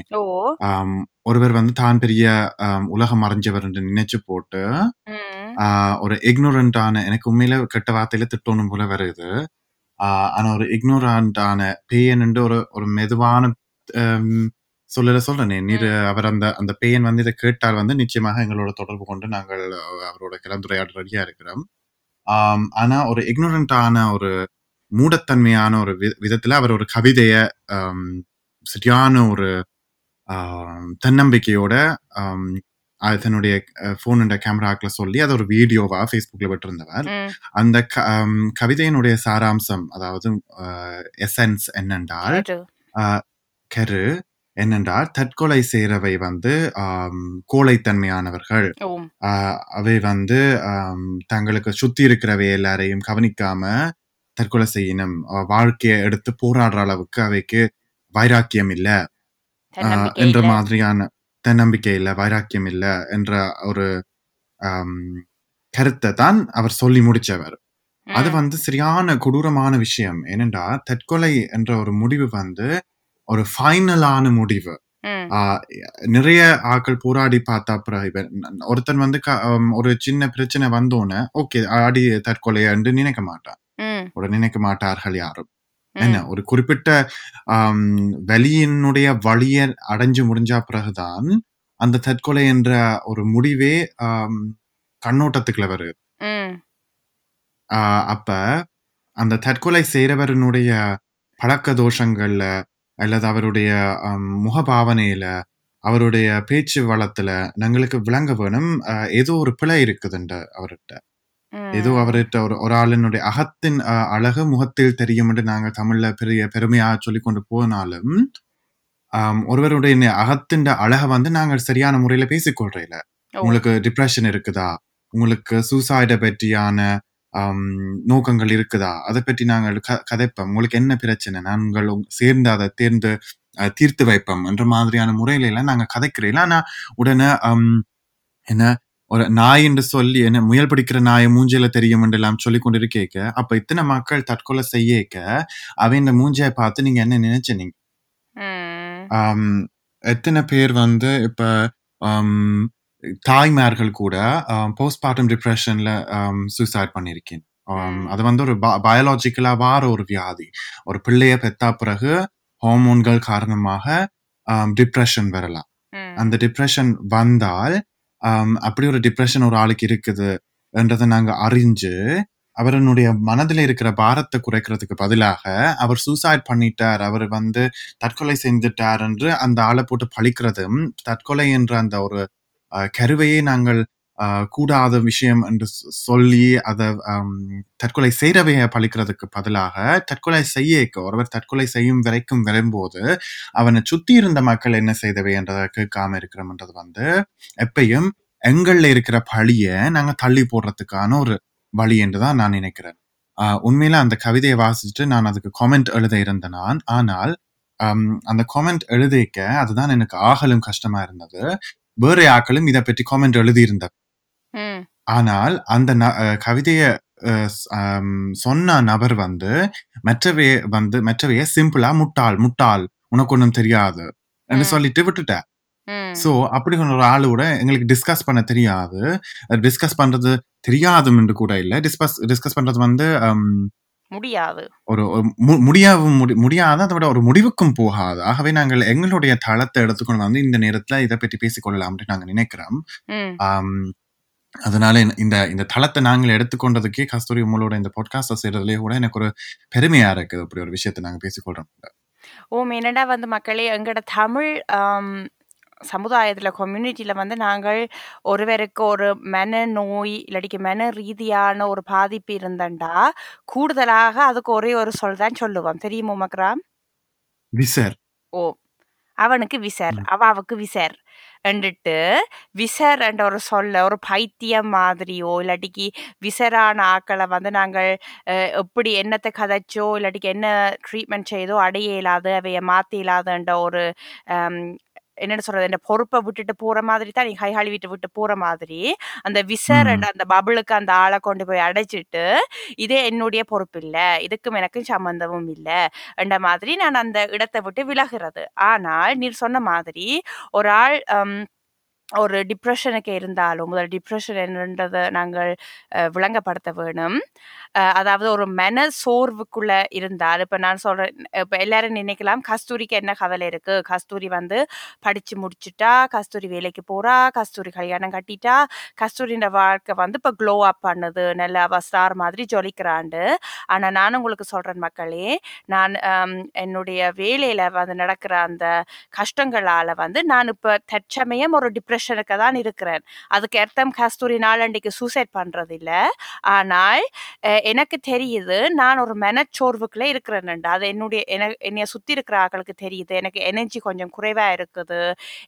ஒருவர் வந்து தான் பெரிய உலகம் மறைஞ்சவர் என்று நினைச்சு போட்டு ஒரு இக்னோரண்டான, எனக்கு உண்மையில கெட்ட வார்த்தையில திட்டணும் போல வருது, ஆனா ஒரு இக்னோரண்டான பேயன் ஒரு ஒரு மெதுவான சொல்லல சொல்றேனே நீர், அவர் அந்த அந்த பேயன் வந்து இதை கேட்டால் வந்து நிச்சயமாக எங்களோட தொடர்பு கொண்டு நாங்கள் அவரோட கலந்துரையாடல் ரெடியா இருக்கிறோம். ஆனா ஒரு இக்னோரண்டான ஒரு மூடத்தன்மையான ஒரு விதத்துல அவர் ஒரு கவிதைய சரியான ஒரு தன்னம்பிக்கையோட தன்னுடைய போனுடைய கேமராக்களை சொல்லி அதை ஒரு வீடியோவா ஃபேஸ்புக்ல விட்டிருந்தவர். அந்த கவிதையினுடைய சாராம்சம், அதாவது எசன்ஸ் என்னென்றால் கரு என்னென்றால் தற்கொலை செய்யறவை வந்து கோழைத்தன்மையானவர்கள், அவை வந்து தங்களுக்கு சுத்தி இருக்கிறவை எல்லாரையும் கவனிக்காம தற்கொலை செய்யணும், வாழ்க்கையை எடுத்து போராடுற அளவுக்கு அவைக்கு வைராக்கியம் இல்ல என்ற மாதிரியான தன்னம்பிக்கை இல்ல, வைராக்கியம் இல்ல என்ற ஒரு கருத்தை தான் அவர் சொல்லி முடிச்சவர். அது வந்து சரியான கொடூரமான விஷயம். ஏனென்றா தற்கொலை என்ற ஒரு முடிவு வந்து ஒரு ஃபைனலான முடிவு. நிறைய ஆட்கள் போராடி பார்த்தா பிறகு ஒருத்தன் வந்து ஒரு சின்ன பிரச்சனை வந்தோன்னு ஓகே ஆடி தற்கொலை என்று நினைக்க மாட்டான், நினைக்க மாட்டார்கள் யாரும். என்ன ஒரு குறிப்பிட்ட வலியினுடைய வழிய அடைஞ்சு முடிஞ்சா பிறகுதான் அந்த தற்கொலை என்ற ஒரு முடிவே கண்ணோட்டத்துக்குள்ள வருது. அப்ப அந்த தற்கொலை செய்யறவருடைய பழக்க தோஷங்கள்ல அல்லது அவருடைய முகபாவனையில அவருடைய பேச்சு வளத்துல நாங்களுக்கு விளங்க வேணும், ஏதோ ஒரு பிழை இருக்குதுண்டு அவர்கிட்ட, ஏதோ அவர்கிட்ட ஒரு ஆளினுடைய அகத்தின் அழகு முகத்தில் தெரியும் என்று நாங்கள் தமிழ்ல பெரிய பெருமையா சொல்லி கொண்டு போனாலும் ஒருவருடைய அகத்தின் அழகை வந்து நாங்கள் சரியான முறையில பேசிக்கொள்றே. உங்களுக்கு டிப்ரெஷன் இருக்குதா, உங்களுக்கு சூசைட பற்றியான நோக்கங்கள் இருக்குதா, அதை பற்றி நாங்கள் கதைப்போம். உங்களுக்கு என்ன பிரச்சனை நாங்கள் சேர்ந்து அதை தீர்த்து வைப்போம் என்ற மாதிரியான முறையில எல்லாம் நாங்க கதைக்கிறீங்களா. ஆனா உடனே என்ன ஒரு நாய் என்று சொல்லி என்ன முயல் பிடிக்கிற நாயை மூஞ்சியில தெரியும் என்று எல்லாம் சொல்லி கொண்டு இருக்கேக்க, அப்ப இத்தனை மக்கள் தற்கொலை செய்யக்க அவன் இந்த மூஞ்சியை பார்த்து நீங்க என்ன நினைச்சீங்க? எத்தனை பேர் வந்து இப்ப தாய்மார்கள் கூட போஸ்ட்மார்ட்டம் டிப்ரெஷன்ல சூசைட் பண்ணிருக்கேன். அது வந்து ஒரு பயாலஜிக்கலா வார ஒரு வியாதி. ஒரு பிள்ளைய பெத்தா பிறகு ஹார்மோன்கள் காரணமாக டிப்ரெஷன் வரலாம். அந்த டிப்ரெஷன் வந்தால் அப்படி ஒரு டிப்ரெஷன் ஒரு ஆளுக்கு இருக்குது என்றதை நாங்க அறிஞ்சு அவருடைய மனதில் இருக்கிற பாரத்தை குறைக்கிறதுக்கு பதிலாக அவர் சூசைட் பண்ணிட்டார், அவர் வந்து தற்கொலை செஞ்சுட்டார் என்று அந்த ஆளை போட்டு பழிக்கிறதும், தற்கொலை என்ற அந்த ஒரு கருவையே நாங்கள் கூடாத விஷயம் என்று சொல்லி அதை தற்கொலை செய்யறவைய பழிக்கிறதுக்கு பதிலாக தற்கொலை செய்ய ஒருவர் தற்கொலை செய்யும் வரைக்கும் வரும்போது அவனை சுற்றி இருந்த மக்கள் என்ன செய்தவை என்றதை கேட்காம இருக்கிறோம்ன்றது வந்து எப்பயும் எங்கள்ல இருக்கிற பழியை நாங்க தள்ளி போடுறதுக்கான ஒரு வழி என்றுதான் நான் நினைக்கிறேன். உண்மையில அந்த கவிதையை வாசிச்சுட்டு நான் அதுக்கு காமெண்ட் எழுத இருந்த நான், ஆனால் அந்த காமெண்ட் எழுதிக்க அதுதான் எனக்கு ஆகலும் கஷ்டமா இருந்தது. வேற ஆக்களும் இதை பற்றி காமெண்ட் எழுதியிருந்தார், ஆனால் அந்த கவிதைய சொன்ன நபர் மற்றவைய சிம்பிளா முட்டாள் உனக்கு ஒன்றும் தெரியாது என்று சொல்லிட்டு விட்டுட்டார். சோ அப்படி ஒரு ஆளு கூட எங்களுக்கு டிஸ்கஸ் பண்ண தெரியாது, டிஸ்கஸ் பண்றது தெரியாதும் என்று கூட இல்ல, டிஸ்கஸ் பண்றது வந்து முடியாது, ஒரு முடியாது, அதை விட ஒரு முடிவுக்கும் போகாது. ஆகவே நாங்கள் எங்களுடைய தளத்தை எடுத்துக்கொண்டு வந்து இந்த நேரத்துல இதை பற்றி பேசிக்கொள்ளலாம் நாங்க நினைக்கிறோம். அதனால இந்த தளத்தை நாங்கள் எடுத்துக்கொண்டதுக்கே கஸ்தூரி உங்களோட இந்த பாட்காஸ்ட் செய்யறதுலயே கூட எனக்கு ஒரு பெருமையா இருக்குது. அப்படி ஒரு விஷயத்த நாங்க பேசிக்கொள்றோம். ஓ என்னடா வந்து மக்களே, எங்களோட தமிழ் சமுதாயத்தில் கம்யூனிட்டியில் வந்து நாங்கள் ஒருவருக்கு ஒரு மன நோய் இல்லாட்டிக்கு மன ரீதியான ஒரு பாதிப்பு இருந்தண்டா கூடுதலாக அதுக்கு ஒரே ஒரு சொல் தான் சொல்லுவோம், தெரியுமோ மக்கராம்? விசர். ஓ அவனுக்கு விசர், அவனுக்கு விசர் என்றிட்டு விசர் என்ற ஒரு சொல்ல ஒரு பைத்தியம் மாதிரியோ இல்லாட்டிக்கு விசரான ஆக்களை வந்து நாங்கள் எப்படி என்னத்தை கதைச்சோ இல்லாட்டிக்கு என்ன ட்ரீட்மெண்ட் செய்தோ அடைய இல்லாது அவைய மாற்றி இல்லாதுன்ற ஒரு என்னென்னு சொல்றது, இந்த பொறுப்பை விட்டுட்டு போற மாதிரி தான் நீ கைகாலி விட்டு போற மாதிரி அந்த விசர் அந்த பபுளுக்கு அந்த ஆளை கொண்டு போய் அடைச்சிட்டு இதே என்னுடைய பொறுப்பு இல்லை, இதுக்கும் எனக்கும் சம்மந்தமும் இல்லை என்ற மாதிரி நான் அந்த இடத்தை விட்டு விலகிறது. ஆனால் நீர் சொன்ன மாதிரி ஒரு ஆள் ஒரு டிப்ரெஷனுக்கு இருந்தாலும் முதல் டிப்ரெஷன் என்னன்றதை நாங்கள் விளங்கப்படுத்த வேணும். அதாவது ஒரு மன சோர்வுக்குள்ளே இருந்தால் இப்போ நான் சொல்கிறேன், இப்போ எல்லாரும் நினைக்கலாம் கஸ்தூரிக்கு என்ன கவலை இருக்குது, கஸ்தூரி வந்து படித்து முடிச்சுட்டா, கஸ்தூரி வேலைக்கு போகிறா, கஸ்தூரி கல்யாணம் கட்டிட்டா, கஸ்தூரின்ற வாழ்க்கை வந்து இப்போ க்ளோ அப் பண்ணுது, நல்ல அவஸ்தார் மாதிரி ஜொலிக்கிறாண்டு. ஆனால் நான் உங்களுக்கு சொல்கிறேன் மக்களே, நான் என்னுடைய வேலையில் வந்து நடக்கிற அந்த கஷ்டங்களால் வந்து நான் இப்போ தற்சமயம் ஒரு டிப்ரெஷன் தான் இருக்கிறேன். அதுக்கு அர்த்தம் கஸ்தூரி நாளண்டைக்கு சூசைட் பண்றது இல்ல, ஆனால் எனக்கு தெரியுது நான் ஒரு மனச்சோர்வுக்குள்ள இருக்கிறேன். அது என்னுடைய என்னைய சுத்தி இருக்கிற ஆக்களுக்கு தெரியுது, எனக்கு எனர்ஜி கொஞ்சம் குறைவா இருக்குது,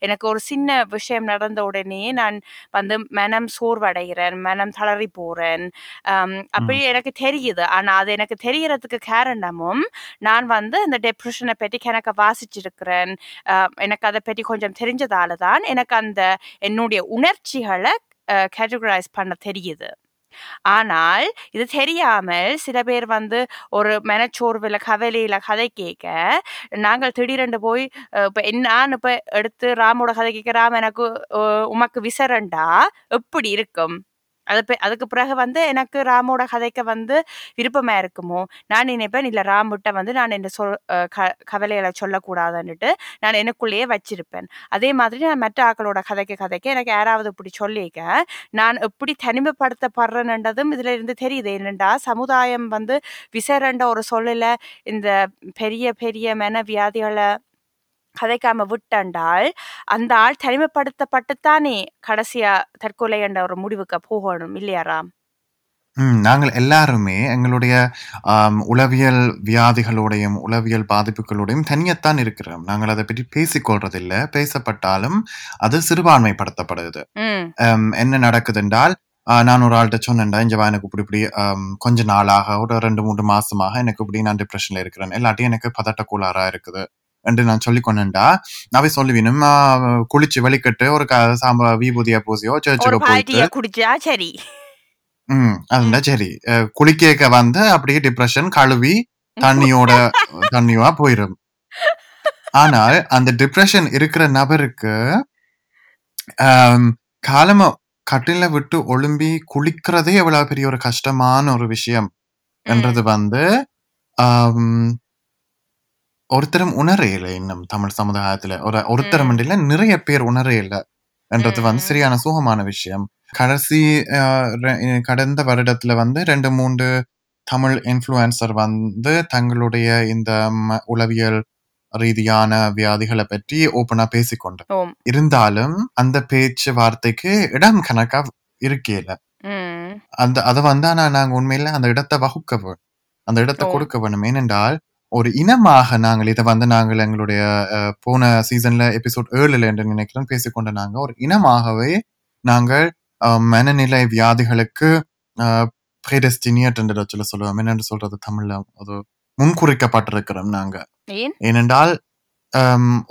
எனக்கு ஒரு சின்ன விஷயம் நடந்த உடனே நான் வந்து மனம் சோர்வடைகிறேன், மனம் தளறி போறேன், அப்படி எனக்கு தெரியுது. ஆனா அது எனக்கு தெரியறதுக்கு காரணமும் நான் வந்து இந்த டிப்ரெஷனை பற்றி எனக்கு வாசிச்சிருக்கிறேன், எனக்கு அதை பற்றி கொஞ்சம் தெரிஞ்சதால தான் எனக்கு அந்த என்னுடைய உணர்ச்சிகளை கேட்டகரைஸ் பண்ண தெரியுது. ஆனால் இது தெரியாமல் சில பேர் வந்து ஒரு மனச்சோர்வில் கவலையில் கதை கேட்க நாங்கள் திடீரென்று போய் இப்போ நான் இப்போ எடுத்து ராமோட கதை கேட்க ராம் எனக்கு உமக்கு விசரண்டா எப்படி இருக்கும், அதுக்கு பிறகு வந்து எனக்கு ராமோட கதைக்க வந்து விருப்பமாக இருக்குமோ? நான் நினைப்பேன் இல்லை ராம்கிட்ட வந்து நான் என்ன கவலைகளை சொல்லக்கூடாதுன்னுட்டு நான் எனக்குள்ளேயே வச்சிருப்பேன். அதே மாதிரி நான் மற்ற ஆக்களோட கதைக்க எனக்கு யாராவது இப்படி சொல்லிக்க நான் எப்படி தனிமைப்படுத்தப்படுறேன்ன்றதும் இதில் இருந்து தெரியுது. என்னென்னா சமுதாயம் வந்து விசரண்ட ஒரு சொல்லில் இந்த பெரிய பெரிய மன வியாதிகளை கதைக்காம விட்டாண்டால் அந்த ஆள் தனிமைப்படுத்தப்பட்டுத்தானே கடைசியா தற்கொலை என்ற ஒரு முடிவுக்கு போகணும் இல்லையாராம்? நாங்கள் எல்லாருமே எங்களுடைய உளவியல் வியாதிகளோடையும் உளவியல் பாதிப்புகளோடையும் தனியத்தான் இருக்கிறோம். நாங்கள் அதை பற்றி பேசிக்கொள்றது இல்லை, பேசப்பட்டாலும் அது சிறுபான்மைப்படுத்தப்படுது. என்ன நடக்குது என்றால் நான் ஒரு ஆள்கிட்ட சொன்னேன்டா இஞ்சவா எனக்கு இப்படி இப்படி கொஞ்ச நாளாக ஒரு 2-3 மாசமாக எனக்கு இப்படி நான் டிப்ரெஷன்ல இருக்கிறேன், எல்லாத்தையும் எனக்கு பதட்ட கோளாறா இருக்குது என்று நான் சொல்லிக்கொண்டா நாவே சொல்லுவேன் குளிச்சு வெளிக்கட்டு ஒரு சாம்பா விபூதியா பூசியோ சர்ச்சோ போயிட்டு அதுண்டா சரி குளிக்க வந்து அப்படியே டிப்ரெஷன் கழுவி தண்ணியோட போயிடும். ஆனால் அந்த டிப்ரெஷன் இருக்கிற நபருக்கு காலமா கட்டில விட்டு ஒழும்பி குளிக்கிறதே எவ்வளவு பெரிய ஒரு கஷ்டமான ஒரு விஷயம் என்றது வந்து ஒருத்தரும் உணரையில இன்னும் தமிழ் சமுதாயத்துல ஒருத்தரம் இல்ல நிறைய பேர் உணரையில என்றது வந்து சரியான சோகமான விஷயம். கடந்த வருடத்துல வந்து 2-3 தமிழ் இன்ஃப்ளூயன்சர் வந்து தங்களுடைய இந்த உளவியல் ரீதியான வியாதிகளை பற்றி ஓப்பனா பேசிக்கொண்டு இருந்தாலும் அந்த பேச்சு வார்த்தைக்கு இடம் கணக்கா இருக்கையில அந்த அதை வந்து ஆனா நாங்க உண்மையில அந்த இடத்தை வகுக்க வேணும், அந்த இடத்தை கொடுக்க வேணும். ஏனென்றால் ஒரு இனமாக நாங்கள் இதை வந்து நாங்கள் எங்களுடைய போன சீசன்ல எபிசோட் 7 என்று நினைக்கிறோம் பேசிக்கொண்ட நாங்கள் ஒரு இனமாகவே நாங்கள் மனநிலை வியாதிகளுக்கு பிரேடெஸ்டினேட் என்று சொல்லுவோம். என்னென்று சொல்றது தமிழ்ல, அது முன்குறிக்கப்பட்டிருக்கிறோம் நாங்க. ஏனென்றால்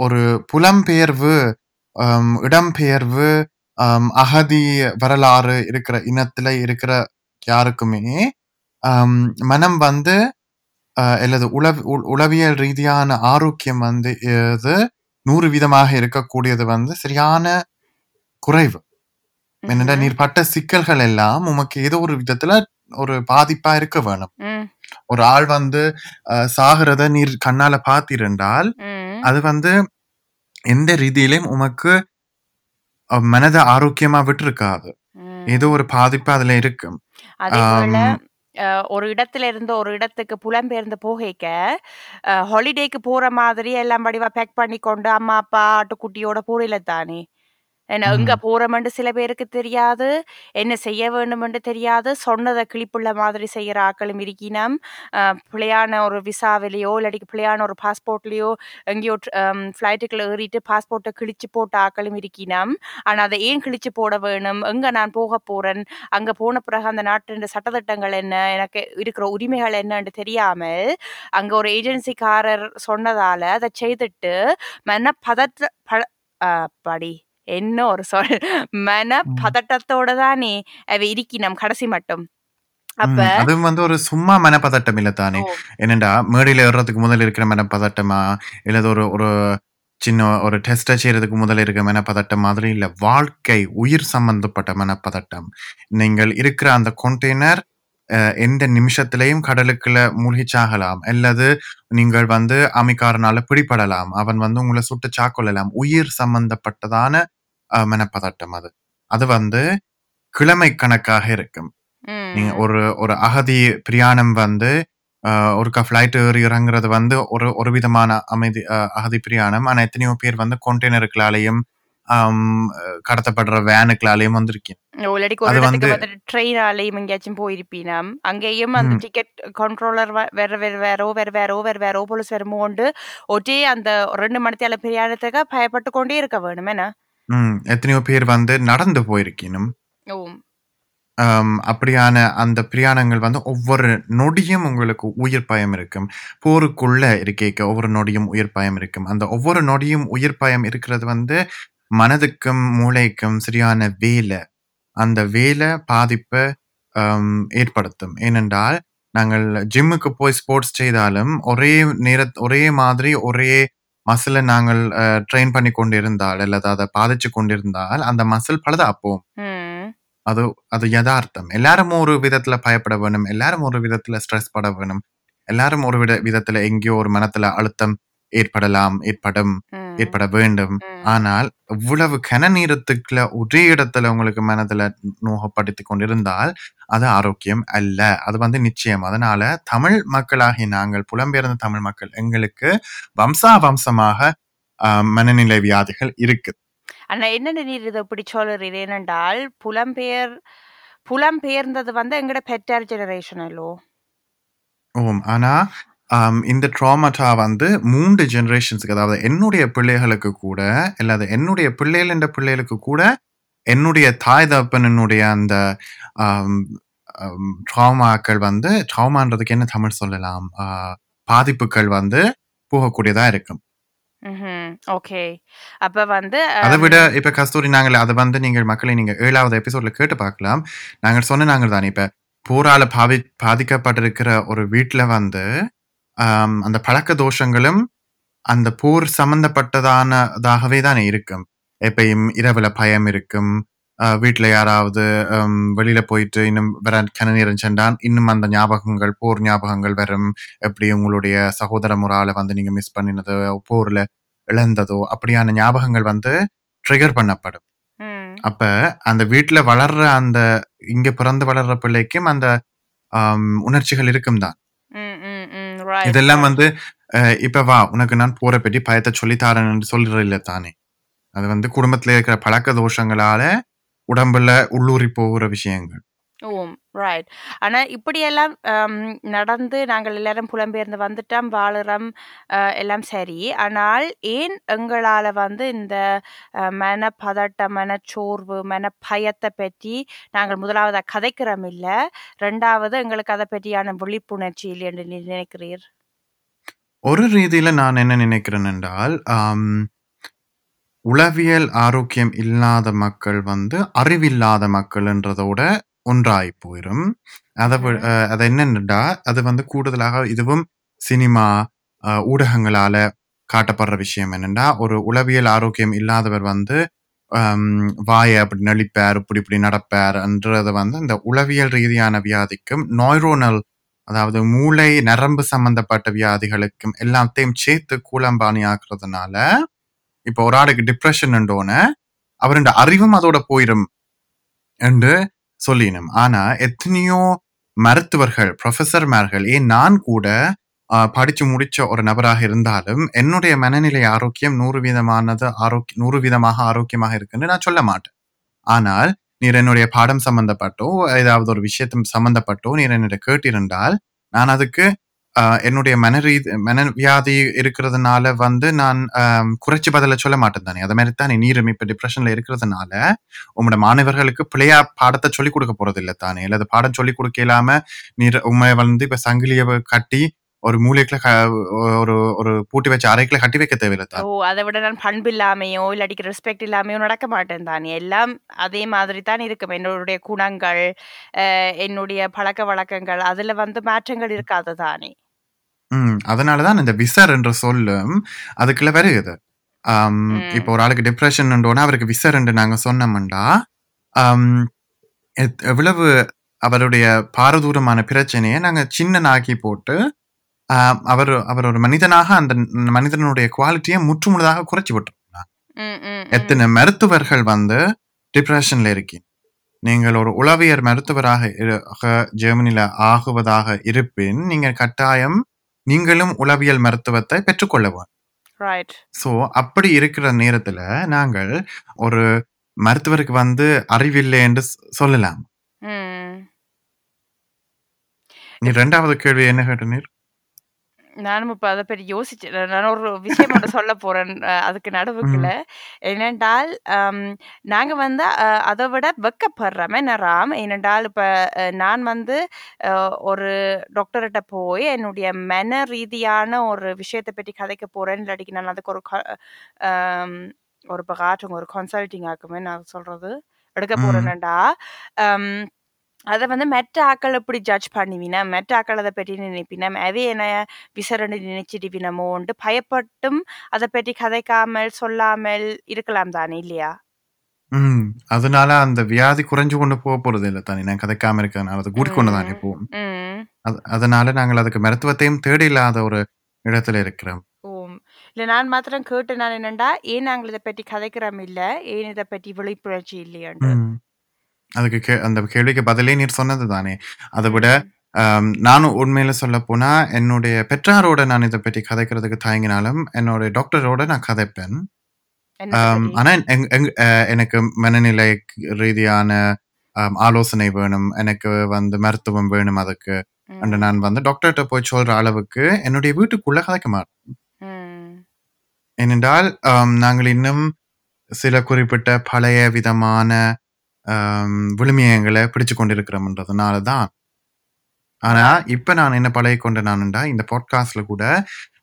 ஒரு புலம்பெயர்வு, இடம்பெயர்வு, அகதி வரலாறு இருக்கிற இனத்துல இருக்கிற யாருக்குமே மனம் வந்து அல்லது உளவியல் ரீதியான ஆரோக்கியம் வந்து 100% இருக்கக்கூடியது வந்து சரியான குறைவு. என்னென்ன நீர் பட்ட சிக்கல்கள் எல்லாம் உமக்கு ஏதோ ஒரு விதத்துல ஒரு பாதிப்பா இருக்க வேணும். ஒரு ஆள் வந்து சாகிறத நீர் கண்ணால பாத்திருந்தால் அது வந்து எந்த ரீதியிலும் உமக்கு மனதை ஆரோக்கியமா விட்டு இருக்காது, ஏதோ ஒரு பாதிப்பு அதுல இருக்கும். ஒரு இடத்துல இருந்து ஒரு இடத்துக்கு புலம்பெயர்ந்து போகைக்க ஹாலிடேக்கு போற மாதிரி எல்லாம் வடிவா பேக் பண்ணி கொண்டு அம்மா அப்பா ஆட்டுக்குட்டியோட போறல தானே. எங்க போறமென்று சில பேருக்கு தெரியாது, என்ன செய்ய வேண்டுமென்று தெரியாது, சொன்னதை கிளிப்புள்ள மாதிரி செய்யற ஆக்களும் இருக்கினம். பிள்ளையான ஒரு விசாவிலையோ இல்லாட்டி பிள்ளையான ஒரு பாஸ்போர்ட்லயோ எங்கேயோ ஃப்ளைட்டுக்குள்ள ஏறிட்டு பாஸ்போர்ட்டை கிழிச்சு போட்ட ஆக்களும் இருக்கினம். ஆனா அதை ஏன் கிழிச்சு போட வேணும், எங்க நான் போக போறேன், அங்க போன பிறகு அந்த நாட்டு சட்டத்திட்டங்கள் என்ன, எனக்கு இருக்கிற உரிமைகள் என்னன்னு தெரியாமல் அங்க ஒரு ஏஜென்சிக்காரர் சொன்னதால அதை செய்துட்டு மன படி என்ன ஒரு சொல் மன பதட்டத்தோட தானே அவ இருக்கினம் கடைசி மட்டும். அப்ப அதுவும் வந்து ஒரு சும்மா மனப்பதட்டம் இல்ல தானே. என்னண்டா மேடையில ஏறதுக்கு முதல்ல இருக்கிற மனப்பதட்டமா இல்லது ஒரு ஒரு சின்ன ஒரு டெஸ்டா செய்யறதுக்கு முதல்ல இருக்கிற மனப்பதட்டம் மாதிரி இல்ல, வாழ்க்கை உயிர் சம்பந்தப்பட்ட மனப்பதட்டம். நீங்கள் இருக்கிற அந்த கொண்டெய்னர் எந்த நிமிஷத்திலையும் கடலுக்குள்ள மூழ்கிச்சாகலாம் அல்லது நீங்கள் வந்து அமைக்காரனால பிடிபடலாம், அவன் வந்து உங்களை சுட்டு சாக்கொள்ளலாம். உயிர் சம்பந்தப்பட்டதான மனப்பதட்டம் அது அது வந்து கிழமை கணக்காக இருக்கும். நீங்க ஒரு ஒரு அகதி பிரயாணம் வந்து ஒரு ஃபிளைட் இறங்குறது வந்து ஒரு ஒரு விதமான அமைதி அகதி பிரயாணம். ஆனா எத்தனையோ பேர் வந்து கொண்டெய்னருக்களாலையும் கடத்தப்படுற வேனுக்களாலையும் வந்திருக்கேன். அது வந்து ட்ரெயினாலையும் எங்கேயாச்சும் போயிருப்பீனாம். அங்கேயும் அந்த டிக்கெட் கண்ட்ரோலர் வேற வேறோ போலீஸ் வருமோ கொண்டு ஒட்டே அந்த 2 மணித்தால பிரியாணத்துக்காக பயப்பட்டு கொண்டே இருக்க வேணும். ஏன்னா எத்தனையோ பேர் வந்து நடந்து போயிருக்கணும். அப்படியான அந்த பிரியாணங்கள் வந்து ஒவ்வொரு நொடியும் உங்களுக்கு உயிர் பயம் இருக்கும். போருக்குள்ள இருக்க ஒவ்வொரு நொடியும் உயிர் பயம் இருக்கும். அந்த ஒவ்வொரு நொடியும் உயிர் பயம் இருக்கிறது வந்து மனதுக்கும் மூளைக்கும் சரியான வேலை, அந்த வேலை பாதிப்பை ஏற்படுத்தும். ஏனென்றால் நாங்கள் ஜிம்முக்கு போய் ஸ்போர்ட்ஸ் செய்தாலும் ஒரே மாதிரி ஒரே மசிலை நாங்கள் ட்ரெயின் பண்ணி கொண்டிருந்தால் அல்லது அதை பாதிச்சு கொண்டிருந்தால் அந்த மசில் பழுதாப்போம். அது அது யதார்த்தம். எல்லாரும் ஒரு விதத்துல பயப்பட வேணும், எல்லாரும் ஒரு விதத்துல ஸ்ட்ரெஸ் பட வேணும், எல்லாரும் ஒரு விதத்துல எங்கேயோ ஒரு மனத்துல அழுத்தம் ஏற்பட வேண்டும். ஆனால் இவ்வளவு கன நேரத்துக்குள்ள ஒரே இடத்துல உங்களுக்கு மனதுல நோகப்படுத்தி கொண்டிருந்தால் அது ஆரோக்கியம் அல்ல, அது வந்து நிச்சயம். அதனால தமிழ் மக்களாகி நாங்கள், புலம்பெயர்ந்த தமிழ் மக்கள், எங்களுக்கு வம்சாவம்சமாக மனநிலை வியாதிகள் இருக்கு. ஆனா என்னென்ன நீர் இதை இப்படி சொல்றீர்? ஏனென்றால் புலம்பெயர்ந்தது வந்து எங்கட பெற்றார் ஜெனரேஷனோ. ஆனா இந்த ட்ராமாட்டா வந்து 3 ஜெனரேஷன்ஸுக்கு, அதாவது என்னுடைய பிள்ளைகளுக்கு கூட அல்லது என்னுடைய பிள்ளைகள பிள்ளைகளுக்கு கூட என்னுடைய தாய் தகப்பனுடைய அந்த ட்ராமாக்கள் வந்து, ட்ராமான்றதுக்கு என்ன தமிழ் சொல்லலாம், பாதிப்புகள் வந்து போகக்கூடியதா இருக்கும். அதை விட இப்ப கஸ்தூரி நாங்கள் அதை வந்து நீங்கள் மக்களை நீங்க 7வது எபிசோட்ல கேட்டு பார்க்கலாம். நாங்கள் சொன்ன நாங்கள் தானே இப்ப போரால பாதிக்கப்பட்டிருக்கிற ஒரு வீட்டுல வந்து அந்த பழக்க தோஷங்களும் அந்த போர் சம்பந்தப்பட்டதானதாகவே தானே இருக்கும். எப்பயும் இரவுல பயம் இருக்கும், வீட்டுல யாராவது வெளியில போயிட்டு இன்னும் வர கன நேரம் சென்றான் இன்னும் அந்த ஞாபகங்கள், போர் ஞாபகங்கள் வரும். எப்படி உங்களுடைய சகோதர முறால வந்து நீங்க மிஸ் பண்ணினதோ, போர்ல இழந்ததோ, அப்படியான ஞாபகங்கள் வந்து ட்ரிகர் பண்ணப்படும். அப்ப அந்த வீட்டுல வளர்ற அந்த இங்க பிறந்து வளர்ற பிள்ளைக்கும் அந்த உணர்ச்சிகள் இருக்கும் தான். இதெல்லாம் வந்து இப்ப வா உனக்கு நான் போற பற்றி பயத்தை சொல்லித்தாரேன்னு சொல்ற இல்ல தானே. அது வந்து குடும்பத்துல இருக்கிற பழக்க தோஷங்களால உடம்புல உள்ளூரி போகிற விஷயங்கள். ஓம் ரைட். ஆனால் இப்படியெல்லாம் நடந்து நாங்கள் எல்லாரும் புலம்பெயர்ந்து வந்துட்டோம், வாழுறோம், எல்லாம் சரி. ஆனால் ஏன் எங்களால் இந்த மனப்பதட்டம், மனச்சோர்வு, மனப்பயத்தை பற்றி நாங்கள் முதலாவதாக கதைக்கிறோம் இல்லை, ரெண்டாவது எங்களுக்கு அதை பற்றியான விழிப்புணர்ச்சி இல்லை என்று நினைக்கிறீர்? ஒரு ரீதியில் நான் என்ன நினைக்கிறேன் என்றால், உளவியல் ஆரோக்கியம் இல்லாத மக்கள் அறிவில்லாத மக்கள்ன்றதோட ஒன்றாய் போயிடும். அதை என்னென்னா அது கூடுதலாக இதுவும் சினிமா ஊடகங்களால காட்டப்படுற விஷயம் என்னென்னா, ஒரு உளவியல் ஆரோக்கியம் இல்லாதவர் வாயை அப்படி நெளிப்பார், இப்படி இப்படி நடப்பார்ன்றதை இந்த உளவியல் ரீதியான வியாதிக்கும் நோய்ரோனல், அதாவது மூளை நரம்பு சம்பந்தப்பட்ட வியாதிகளுக்கும் எல்லாத்தையும் சேர்த்து கூலம்பாணி ஆக்குறதுனால இப்போ ஒரு ஆளுக்கு டிப்ரெஷன்ன்றோன அவருடைய அறிவும் அதோட போயிடும் என்று சொல்லினும். ஆனா எத்தனையோ மருத்துவர்கள், ப்ரொஃபஸர்மார்கள், ஏன் நான் கூட படிச்சு முடிச்ச ஒரு நபராக இருந்தாலும் என்னுடைய மனநிலை ஆரோக்கியம் 100% ஆரோக்கியமாக இருக்குன்னு நான் சொல்ல மாட்டேன். ஆனால் நீர் என்னுடைய பாடம் சம்பந்தப்பட்டோ ஏதாவது ஒரு விஷயத்தும் சம்பந்தப்பட்டோ நீர் என்னுடைய கேட்டிருந்தால் நான் அதுக்கு என்னுடைய மனவியாதி இருக்கிறதுனால நான் குறைச்சி பதில சொல்ல மாட்டேன் தானே. அது மாதிரி தானே நீரும் இப்ப டிப்ரெஷன்ல இருக்கிறதுனால உங்களோட மாணவர்களுக்கு பிள்ளையா பாடத்தை சொல்லிக் கொடுக்க போறது இல்லை தானே, அல்லது பாடம் சொல்லிக் கொடுக்க இல்லாம நீர் உண்மை இப்ப சங்கிலியை கட்டி ஒரு மூளைக்குள்ள ஒரு ஒரு பூட்டி வச்சு அறைக்குள்ள கட்டி வைக்க தேவையில்லை தான். ஓ, அதை விட நான் பண்பு இல்லாமையோ இல்லாட்டிக்கு ரெஸ்பெக்ட் இல்லாமையோ நடக்க மாட்டேன் தானே, எல்லாம் அதே மாதிரி தான் இருக்கும். என்னுடைய குணங்கள், என்னுடைய பழக்க வழக்கங்கள், அதுல மாற்றங்கள் இருக்காது தானே. அதனாலதான் இந்த விசர் என்ற சொல்லும் அதுக்குள்ள வருகிறது. இப்போ ஒரு ஆளுக்கு டிப்ரெஷன் அவருக்கு விசர் என்று நாங்க சொன்னோம்டா எவ்வளவு அவருடைய பாரதூரமான பிரச்சனையை நாங்க சின்னனாக்கி போட்டு அவர் ஒரு மனிதனாக அந்த மனிதனுடைய குவாலிட்டியை முற்றுமுழுதாக குறைச்சி விட்டுருக்காங்க. எத்தனை மருத்துவர்கள் டிப்ரெஷன்ல இருக்கீங்க, நீங்கள் ஒரு உளவியல் மருத்துவராக ஜெர்மனில ஆகுவதாக இருப்பின் நீங்கள் கட்டாயம் நீங்களும் உளவியல் மருத்துவத்தை பெற்றுக்கொள்ளவும். சோ அப்படி இருக்கிற நேரத்துல நாங்கள் ஒரு மருத்துவருக்கு அறிவில்லை என்று சொல்லலாம். நீ ரெண்டாவது கேள்வி என்ன கேட்டீர்? நானும் இப்போ அதை பற்றி யோசிச்சேன். நான் ஒரு விஷயம் மட்டும் சொல்ல போகிறேன் அதுக்கு நடுவுக்குள்ள. ஏனென்றால் நாங்கள் அதை விட வெக்கப்படுறோமே நராம். ஏனென்றால் இப்போ நான் ஒரு டாக்டர்கிட்ட போய் என்னுடைய மன ரீதியான ஒரு விஷயத்தை பற்றி கதைக்க போகிறேன், இல்லாட்டிக்கு நான் அதுக்கு ஒரு காட்டுங்க ஒரு கன்சல்டிங் ஆக்குமே நான் சொல்கிறது எடுக்க போகிறேன்டா, அதை மெட்ட ஆக்கள் எப்படி ஜட்ஜ் பண்ணிவினா, மெட்ட ஆக்கள் அதை பற்றி நினைப்பினம், அதே என்ன விசரணி நினைச்சிடுவினமோண்டு பயப்பட்டும் அதை பற்றி கதைக்காமல் சொல்லாமல் இருக்கலாம் தானே இல்லையா? அதனால அந்த வியாதி குறைஞ்சு கொண்டு போக போறது இல்லை தானே, நான் கதைக்காம இருக்கனால அதை கூட்டிக்கொண்டு தானே போவோம். அதனால நாங்கள் அதுக்கு மருத்துவத்தையும் தேடி இல்லாத ஒரு இடத்துல இருக்கிறோம். இல்லை நான் மாத்திரம் கேட்டு நான் என்னண்டா ஏன் நாங்கள் இதை பற்றி கதைக்கிறோம் இல்லை, ஏன் இதை பற்றி விழிப்புணர்ச்சி இல்லையாண்டு அதுக்கு அந்த கேள்விக்கு பதிலே நீர் சொன்னது தானே. அதை விட நானும் உண்மையில சொல்ல போனா என்னுடைய பெற்றாரோட நான் இதை பற்றி கதைக்கிறதுக்கு தயங்கினாலும் என்னுடைய டாக்டரோட நான் கதைப்பேன். ஆனா எனக்கு மனநிலை ரீதியான ஆலோசனை வேணும், எனக்கு மருத்துவம் வேணும், அதுக்கு நான் டாக்டர்கிட்ட போய் சொல்ற அளவுக்கு என்னுடைய வீட்டுக்குள்ள கதைக்க மாட்டேன். ஏனென்றால் நாங்கள் இன்னும் சில குறிப்பிட்ட பழைய விதமான விழுமியங்களை பிடிச்சு கொண்டிருக்கிறோம்ன்றதுனால தான். ஆனா இப்ப நான் என்ன பழகி கொண்ட நானுண்டா இந்த பாட்காஸ்ட்ல கூட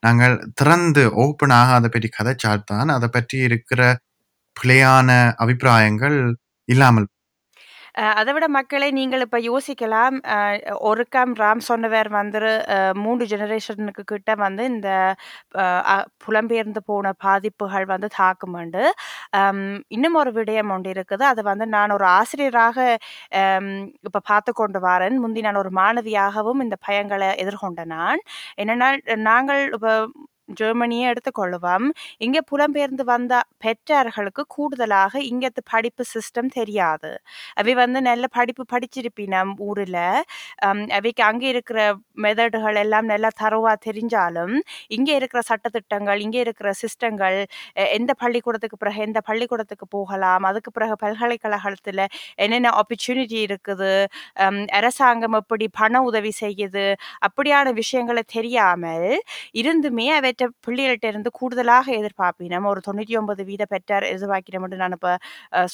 நாங்கள் திறந்து ஓப்பனாக அதை பற்றி கதைச்சால்தான் அதை பற்றி இருக்கிற பிழையான அபிப்பிராயங்கள் இல்லாமல். அதை விட மக்களை நீங்கள் இப்போ யோசிக்கலாம், ஒரு காம் ராம் சொன்னவர் 3 ஜெனரேஷனுக்கு கிட்ட இந்த புலம்பெயர்ந்து போன பாதிப்புகள் தாக்குமண்டு. இன்னும் ஒரு விடயம் ஒன்று இருக்குது, அது நான் ஒரு ஆசிரியராக இப்போ பார்த்து கொண்டு வரேன். முந்தி நான் ஒரு மாணவியாகவும் இந்த பயங்களை எதிர்கொண்ட நான் என்னன்னா, நாங்கள் இப்போ ஜெர்மனியை எடுத்துக்கொள்ளுவோம். இங்கே புலம்பெயர்ந்து வந்த பெற்றார்களுக்கு கூடுதலாக இங்கத்து படிப்பு சிஸ்டம் தெரியாது. அவை நல்ல படிப்பு படிச்சிருப்பினம் ஊரில், அவைக்கு அங்கே இருக்கிற மெதடுகள் எல்லாம் நல்லா தரவாக தெரிஞ்சாலும் இங்கே இருக்கிற சட்டத்திட்டங்கள், இங்கே இருக்கிற சிஸ்டங்கள், எந்த பள்ளிக்கூடத்துக்கு பிறகு எந்த பள்ளிக்கூடத்துக்கு போகலாம், அதுக்கு பிறகு பல்கலைக்கழகத்தில் என்னென்ன ஆப்பர்ச்சுனிட்டி இருக்குது, அரசாங்கம் எப்படி பண உதவி செய்யுது, அப்படியான விஷயங்களை தெரியாமல் இருந்துமே அவற்ற பிள்ளைகள்கிட்ட இருந்து கூடுதலாக எதிர்பார்ப்பினம். ஒரு 99% பெற்றார் எதிர்பார்க்கிறோம் என்று நான் இப்போ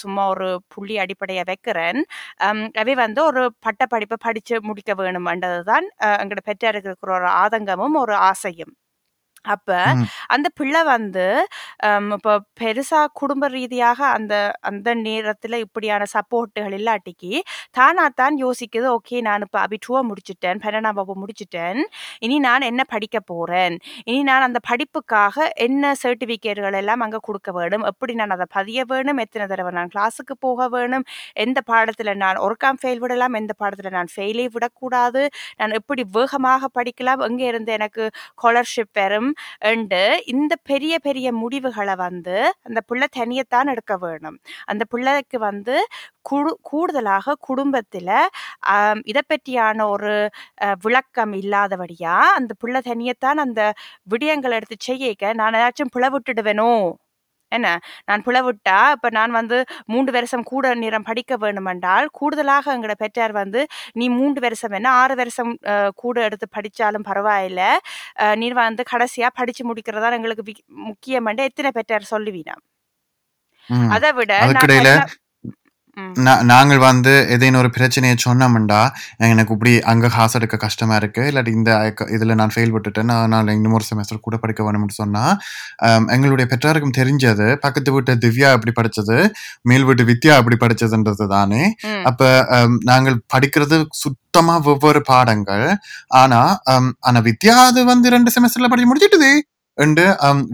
சும்மா ஒரு புள்ளி அடிப்படையாக வைக்கிறேன். அவை ஒரு பட்டப்படிப்பை படித்து முடிக்க வேணும்ன்றது தான் எங்களோட பெற்றாருக்கு இருக்கிற ஒரு ஆதங்கமும் ஒரு ஆசையும். அப்ப அந்த பிள்ளை இப்ப பெருசா குடும்ப ரீதியாக அந்த அந்த நேரத்துல இப்படியான சப்போர்ட்டுகள் இல்லாட்டிக்கு தானா தான் யோசிக்குது, ஓகே நான் இப்ப அபிட்டுவா முடிச்சுட்டேன், 12ஆம் வகுப்பு முடிச்சுட்டேன், இனி நான் என்ன படிக்க போறேன், இனி நான் அந்த படிப்புக்காக என்ன சர்டிபிகேட்டுகள் எல்லாம் அங்க கொடுக்க வேணும், எப்படி நான் அதை பதிய வேணும், எத்தனை தடவை நான் கிளாஸுக்கு போக வேணும், எந்த பாடத்துல நான் ஒர்க்காம் ஃபெயில் விடலாம், எந்த பாடத்துல நான் ஃபெயிலே விடக்கூடாது, நான் எப்படி வேகமாக படிக்கலாம், எங்க இருந்து எனக்கு ஸ்காலர்ஷிப் வரும், இந்த பெரிய பெரிய முடிவுகளை அந்த பிள்ளை தனியத்தான் எடுக்க வேணும். அந்த பிள்ளைக்கு கூடுதலாக குடும்பத்துல இதை பற்றியான ஒரு விளக்கம் இல்லாதபடியா அந்த பிள்ளை தனியத்தான் அந்த விடயங்களை எடுத்து செய்ய, நான் ஏதாச்சும் பிள்ளை விட்டுடுவேனோ என்ன, நான் பிளவிட்டா இப்போ நான் 3 வருஷம் கூட நேரம் படிக்க வேணுமென்றால் கூடுதலாக எங்களோட பெற்றார் நீ 3 வருஷம் என்ன 6 வருஷம் கூட எடுத்து படித்தாலும் பரவாயில்ல, நீ கடைசியாக படித்து முடிக்கிறதா எங்களுக்கு முக்கியமெண்டே எத்தனை பெற்றார் சொல்லுவீனா. அதை விட நாங்கள் எதையும் ஒரு பிரச்சனையை சொன்னோம்டா எனக்கு இப்படி அங்கே காசு எடுக்க கஷ்டமா இருக்கு, இல்லாட்டி இந்த இதில் நான் ஃபெயில் விட்டுட்டேன், நான் இன்னும் ஒரு செமஸ்டர் கூட படிக்க வேணும்னு சொன்னால் எங்களுடைய பெற்றாருக்கும் தெரிஞ்சது பக்கத்து வீட்டு திவ்யா அப்படி படித்தது, மேல் வீட்டு வித்யா அப்படி படித்ததுன்றது தானே. அப்போ நாங்கள் படிக்கிறது சுத்தமாக வெவ்வேறு பாடங்கள். ஆனால் வித்யா அது 2 செமஸ்டரில் படிச்சு முடிச்சுட்டுது என்று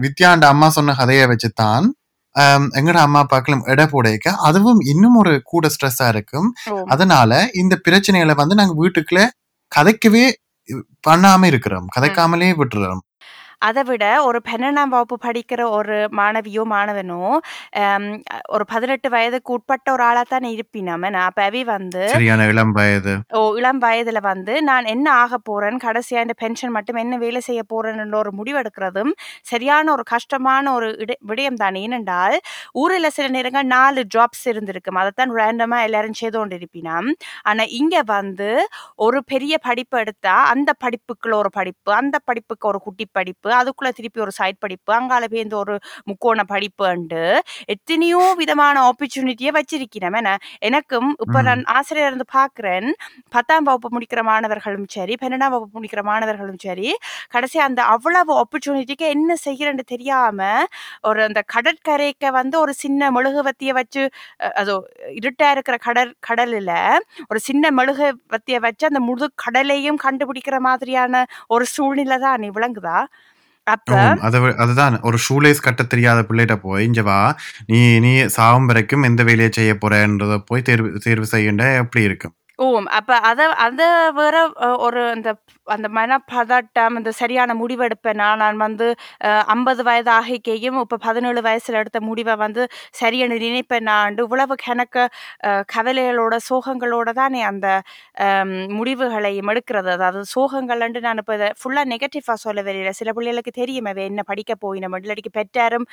வித்யாண்ட அம்மா சொன்ன கதையை வச்சுத்தான் எங்கட அம்மா அப்பாக்களும் இட போடைக்க அதுவும் இன்னும் ஒரு கூட ஸ்ட்ரெஸ்ஸா இருக்கும். அதனால இந்த பிரச்சனைகளை நாங்க வீட்டுக்குள்ள கதைக்கவே பண்ணாம இருக்கிறோம், கதைக்காமலே விட்டுறோம். அதை விட ஒரு 12ஆம் வகுப்பு படிக்கிற ஒரு மாணவியோ மாணவனோ ஒரு 18 வயதுக்கு உட்பட்ட ஒரு ஆளா தானே இருப்பினாம. நான் அப்பவே இளம் வயதுல நான் என்ன ஆக போறேன், கடைசியா இந்த பென்ஷன் மட்டும் என்ன வேலை செய்ய போறேன்னு ஒரு முடிவு எடுக்கிறதும் சரியான ஒரு கஷ்டமான ஒரு விடயம் தானே. ஏனென்றால் ஊரில் சில நேரங்கள் 4 ஜாப்ஸ் இருந்திருக்கும், அதைத்தான் ரேண்டமா எல்லாரும் செய்து கொண்டு இருப்பினாம். ஆனா இங்க ஒரு பெரிய படிப்பு எடுத்தா அந்த படிப்புக்குள்ள ஒரு படிப்பு, அந்த படிப்புக்கு ஒரு குட்டி படிப்பு, அதுக்குள்ள திருப்பி ஒரு சைட் படிப்பு, அங்கால பேருந்து ஒரு முக்கோண படிப்புண்டு எத்தனையோ விதமான ஆப்பர்ச்சுனிட்டியை வச்சிருக்கிறேன். எனக்கும் இப்ப நான் ஆசிரியர் இருந்து பாக்குறேன், 10ஆம் வகுப்பு முடிக்கிற மாணவர்களும் சரி 12ஆம் வகுப்பு முடிக்கிற மாணவர்களும் சரி கடைசி அந்த அவ்வளவு ஆப்பர்ச்சுனிட்டிக்கு என்ன செய்கிறேன்னு தெரியாம ஒரு அந்த கடற்கரைக்க ஒரு சின்ன மெழுகுவத்திய வச்சு, அதோ இருட்டா இருக்கிற கடல்ல ஒரு சின்ன மெழுகுவத்திய வச்சு அந்த முழு கடலையும் கண்டுபிடிக்கிற மாதிரியான ஒரு சூழ்நிலை தான் விளங்குதா. அதுதான் ஒரு ஷூலேஸ் கட்ட தெரியாத பிள்ளைகிட்ட போய் இஞ்சவா நீ நீ சாகும் வரைக்கும் எந்த வேலையை செய்ய போறேன்றத போய் தேர்வு செய்யண்ட எப்படி இருக்கும். அப்ப அதை வேற ஒரு அந்த அந்த மனப்பதட்டம், அந்த சரியான முடிவெடுப்பேனா, நான் 50 வயது ஆகிக்கையும் இப்போ 17 வயசுல எடுத்த முடிவை சரியான நினைப்பேனாண்டு இவ்வளவு கணக்க கவலைகளோட சோகங்களோட தானே அந்த முடிவுகளையும் எடுக்கிறது. அதாவது சோகங்கள்ண்டு நான் இப்போ இதை ஃபுல்லாக நெகட்டிவாக சொல்ல வெளியில சில பிள்ளைகளுக்கு தெரியும் அவ என்ன படிக்க போயின மட்டிலடிக்கு பெற்றாரும்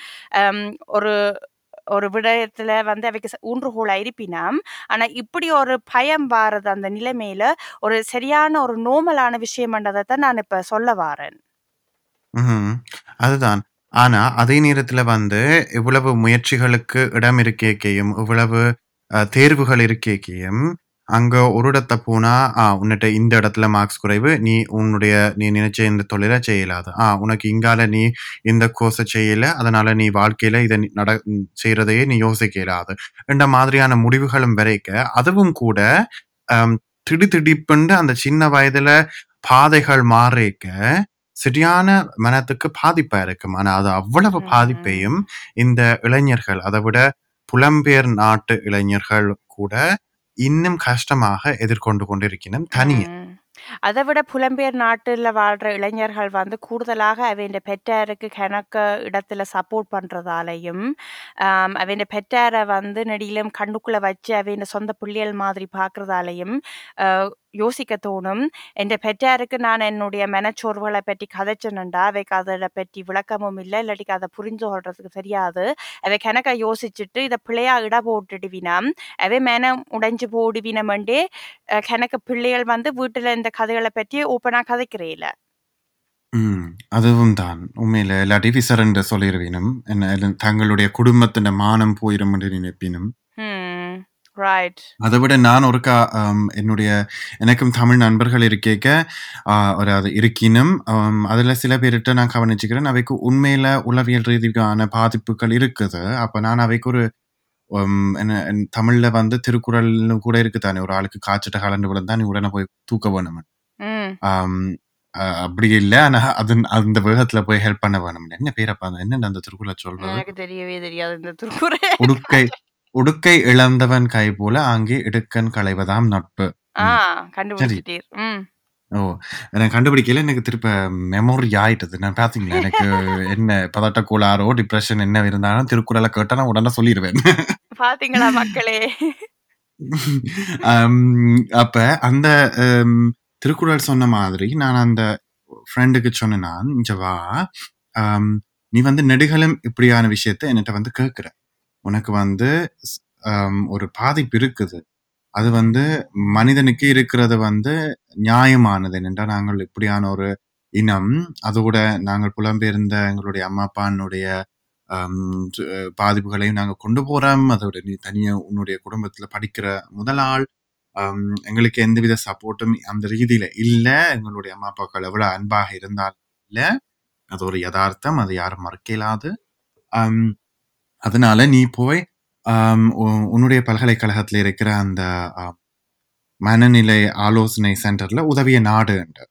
ஒரு விடயத்துல அவைக்கு ஊன்றுகோலா இருப்பினாம். ஆனா இப்படி ஒரு பயம் வாரது அந்த நிலைமையில ஒரு சரியான ஒரு நோமலான விஷயம்ன்றதான் நான் இப்ப சொல்ல வாரேன். அதுதான். ஆனா அதே நேரத்துல இவ்வளவு முயற்சிகளுக்கு இடம் இருக்கேக்கையும் இவ்வளவு தேர்வுகள் இருக்கேக்கையும் அங்க ஒரு இடத்த போனா உன்னிட்ட இந்த இடத்துல மார்க்ஸ் குறைவு, நீ உன்னுடைய நீ நினைச்ச இந்த தொழில செய்யலாது, உனக்கு இங்கால நீ இந்த கோர்ஸை செய்யல, அதனால நீ வாழ்க்கையில இதை செய்யறதையே நீ யோசிக்கலாது என்ற மாதிரியான முடிவுகளும் வரைக்க அதுவும் கூட திடிப்புண்டு அந்த சின்ன வயதுல பாதைகள் மாறிக்க சரியான மனத்துக்கு பாதிப்பா இருக்கும். ஆனா அது அவ்வளவு பாதிப்பையும் இந்த இளைஞர்கள், அதை விட புலம்பெயர் நாட்டு இளைஞர்கள் கூட இன்னும் கஷ்டமாக எதிர்கொண்டு கொண்டிருக்கணும் தனியே. அதை விட புலம்பெயர் நாட்டில் வாழ்கிற இளைஞர்கள் கூடுதலாக அவன் பெற்றாருக்கு கணக்க இடத்துல சப்போர்ட் பண்ணுறதாலையும் அவன் பெற்றாரை நெடியிலும் கண்ணுக்குள்ளே வச்சு அவன் சொந்த பிள்ளைகள் மாதிரி பார்க்குறதாலையும் யோசிக்க தோணும். என் பெற்றாருக்கு நான் என்னுடைய மனச்சோர்வுகளை பற்றி கதைச்சேன்டா அவைக்கு அதை பற்றி விளக்கமும் இல்லை, இல்லாட்டிக்கு அதை புரிஞ்சு கொள்றதுக்கு தெரியாது. அவை கணக்கை யோசிச்சுட்டு இதை பிள்ளையா இட போட்டுடுவினாம், அவை மனம் உடைஞ்சு போடுவினமெண்டே கணக்கு பிள்ளைகள் வீட்டில் இந்த கதைகளை பற்றி ஓப்பனாக கதைக்கிறேல. அதுவும் தான் உண்மையில இல்லாட்டி விசரண்டு சொல்லிடுவினும் என்ன தங்களுடைய குடும்பத்தின் மானம் போயிடும் என்று நினைப்பினும். அதை விட நான் ஒருக்கா என்னுடைய எனக்கும் தமிழ் நண்பர்கள் இருக்கேக்க ஒரு அது இருக்கினும் அதில் சில பேர்கிட்ட நான் கவனிச்சுக்கிறேன் அவைக்கு உண்மையில உளவியல் ரீதிக்கான பாதிப்புகள் இருக்குது. அப்போ நான் அவைக்கு ஒரு என்ன தமிழ்ல திருக்குறள்னு கூட இருக்குதானே, ஒரு ஆளுக்கு காய்ச்சிட்ட கலண்டு விழுந்தான் நீ உடனே போய் தூக்க வேணும்னு, அப்படி இல்லை ஆனா அது அந்த வேகத்துல போய் ஹெல்ப் பண்ண வேணும்னு. என்ன பேரப்பா என்ன அந்த திருக்குறள் சொல்றது தெரியவே தெரியாது. உடுக்கை இழந்தவன் கை போல ஆங்கே இடுக்கன் களைவதாம் நட்பு. ஓ எனக்கு கண்டுபிடிக்கல, எனக்கு திருப்ப மெமோரி ஆயிட்டது. நான் பாத்தீங்களா எனக்கு என்ன பதட்ட கோளாறோ டிப்ரெஷன் என்ன இருந்தாலும் திருக்குறளை கேட்டா நான் உடனே சொல்லிடுவேன். பாத்தீங்களா மக்களே. அப்ப அந்த திருக்குறள் சொன்ன மாதிரி நான் அந்த ஃப்ரெண்டுக்கு சொன்னா இஞ்சவா நீ நெடுகளும் இப்படியான விஷயத்த என்னட்ட கேக்குற, உனக்கு ஒரு பாதிப்பு இருக்குது, அது மனிதனுக்கு இருக்கிறது நியாயமானது என்னென்றா நாங்கள் இப்படியான ஒரு இனம், அதோட நாங்கள் புலம்பெயர்ந்த எங்களுடைய அம்மா அப்பானுடைய பாதிப்புகளையும் நாங்கள் கொண்டு போறோம், அதோட நீ தனியா உன்னுடைய குடும்பத்துல படிக்கிற முதல் ஆள், எங்களுக்கு எந்தவித சப்போர்ட்டும் அந்த ரீதியில இல்லை, எங்களுடைய அம்மா அப்பாக்கள் எவ்வளவு அன்பாக இருந்தாலும் இல்லை, அது ஒரு யதார்த்தம், அது யாரும் மறக்க இயலாது. அதனால நீ போய் உன்னுடைய பல்கலைக்கழகத்துல இருக்கிற அந்த மனநிலை ஆலோசனை சென்டர்ல உதவிய நாடு என்று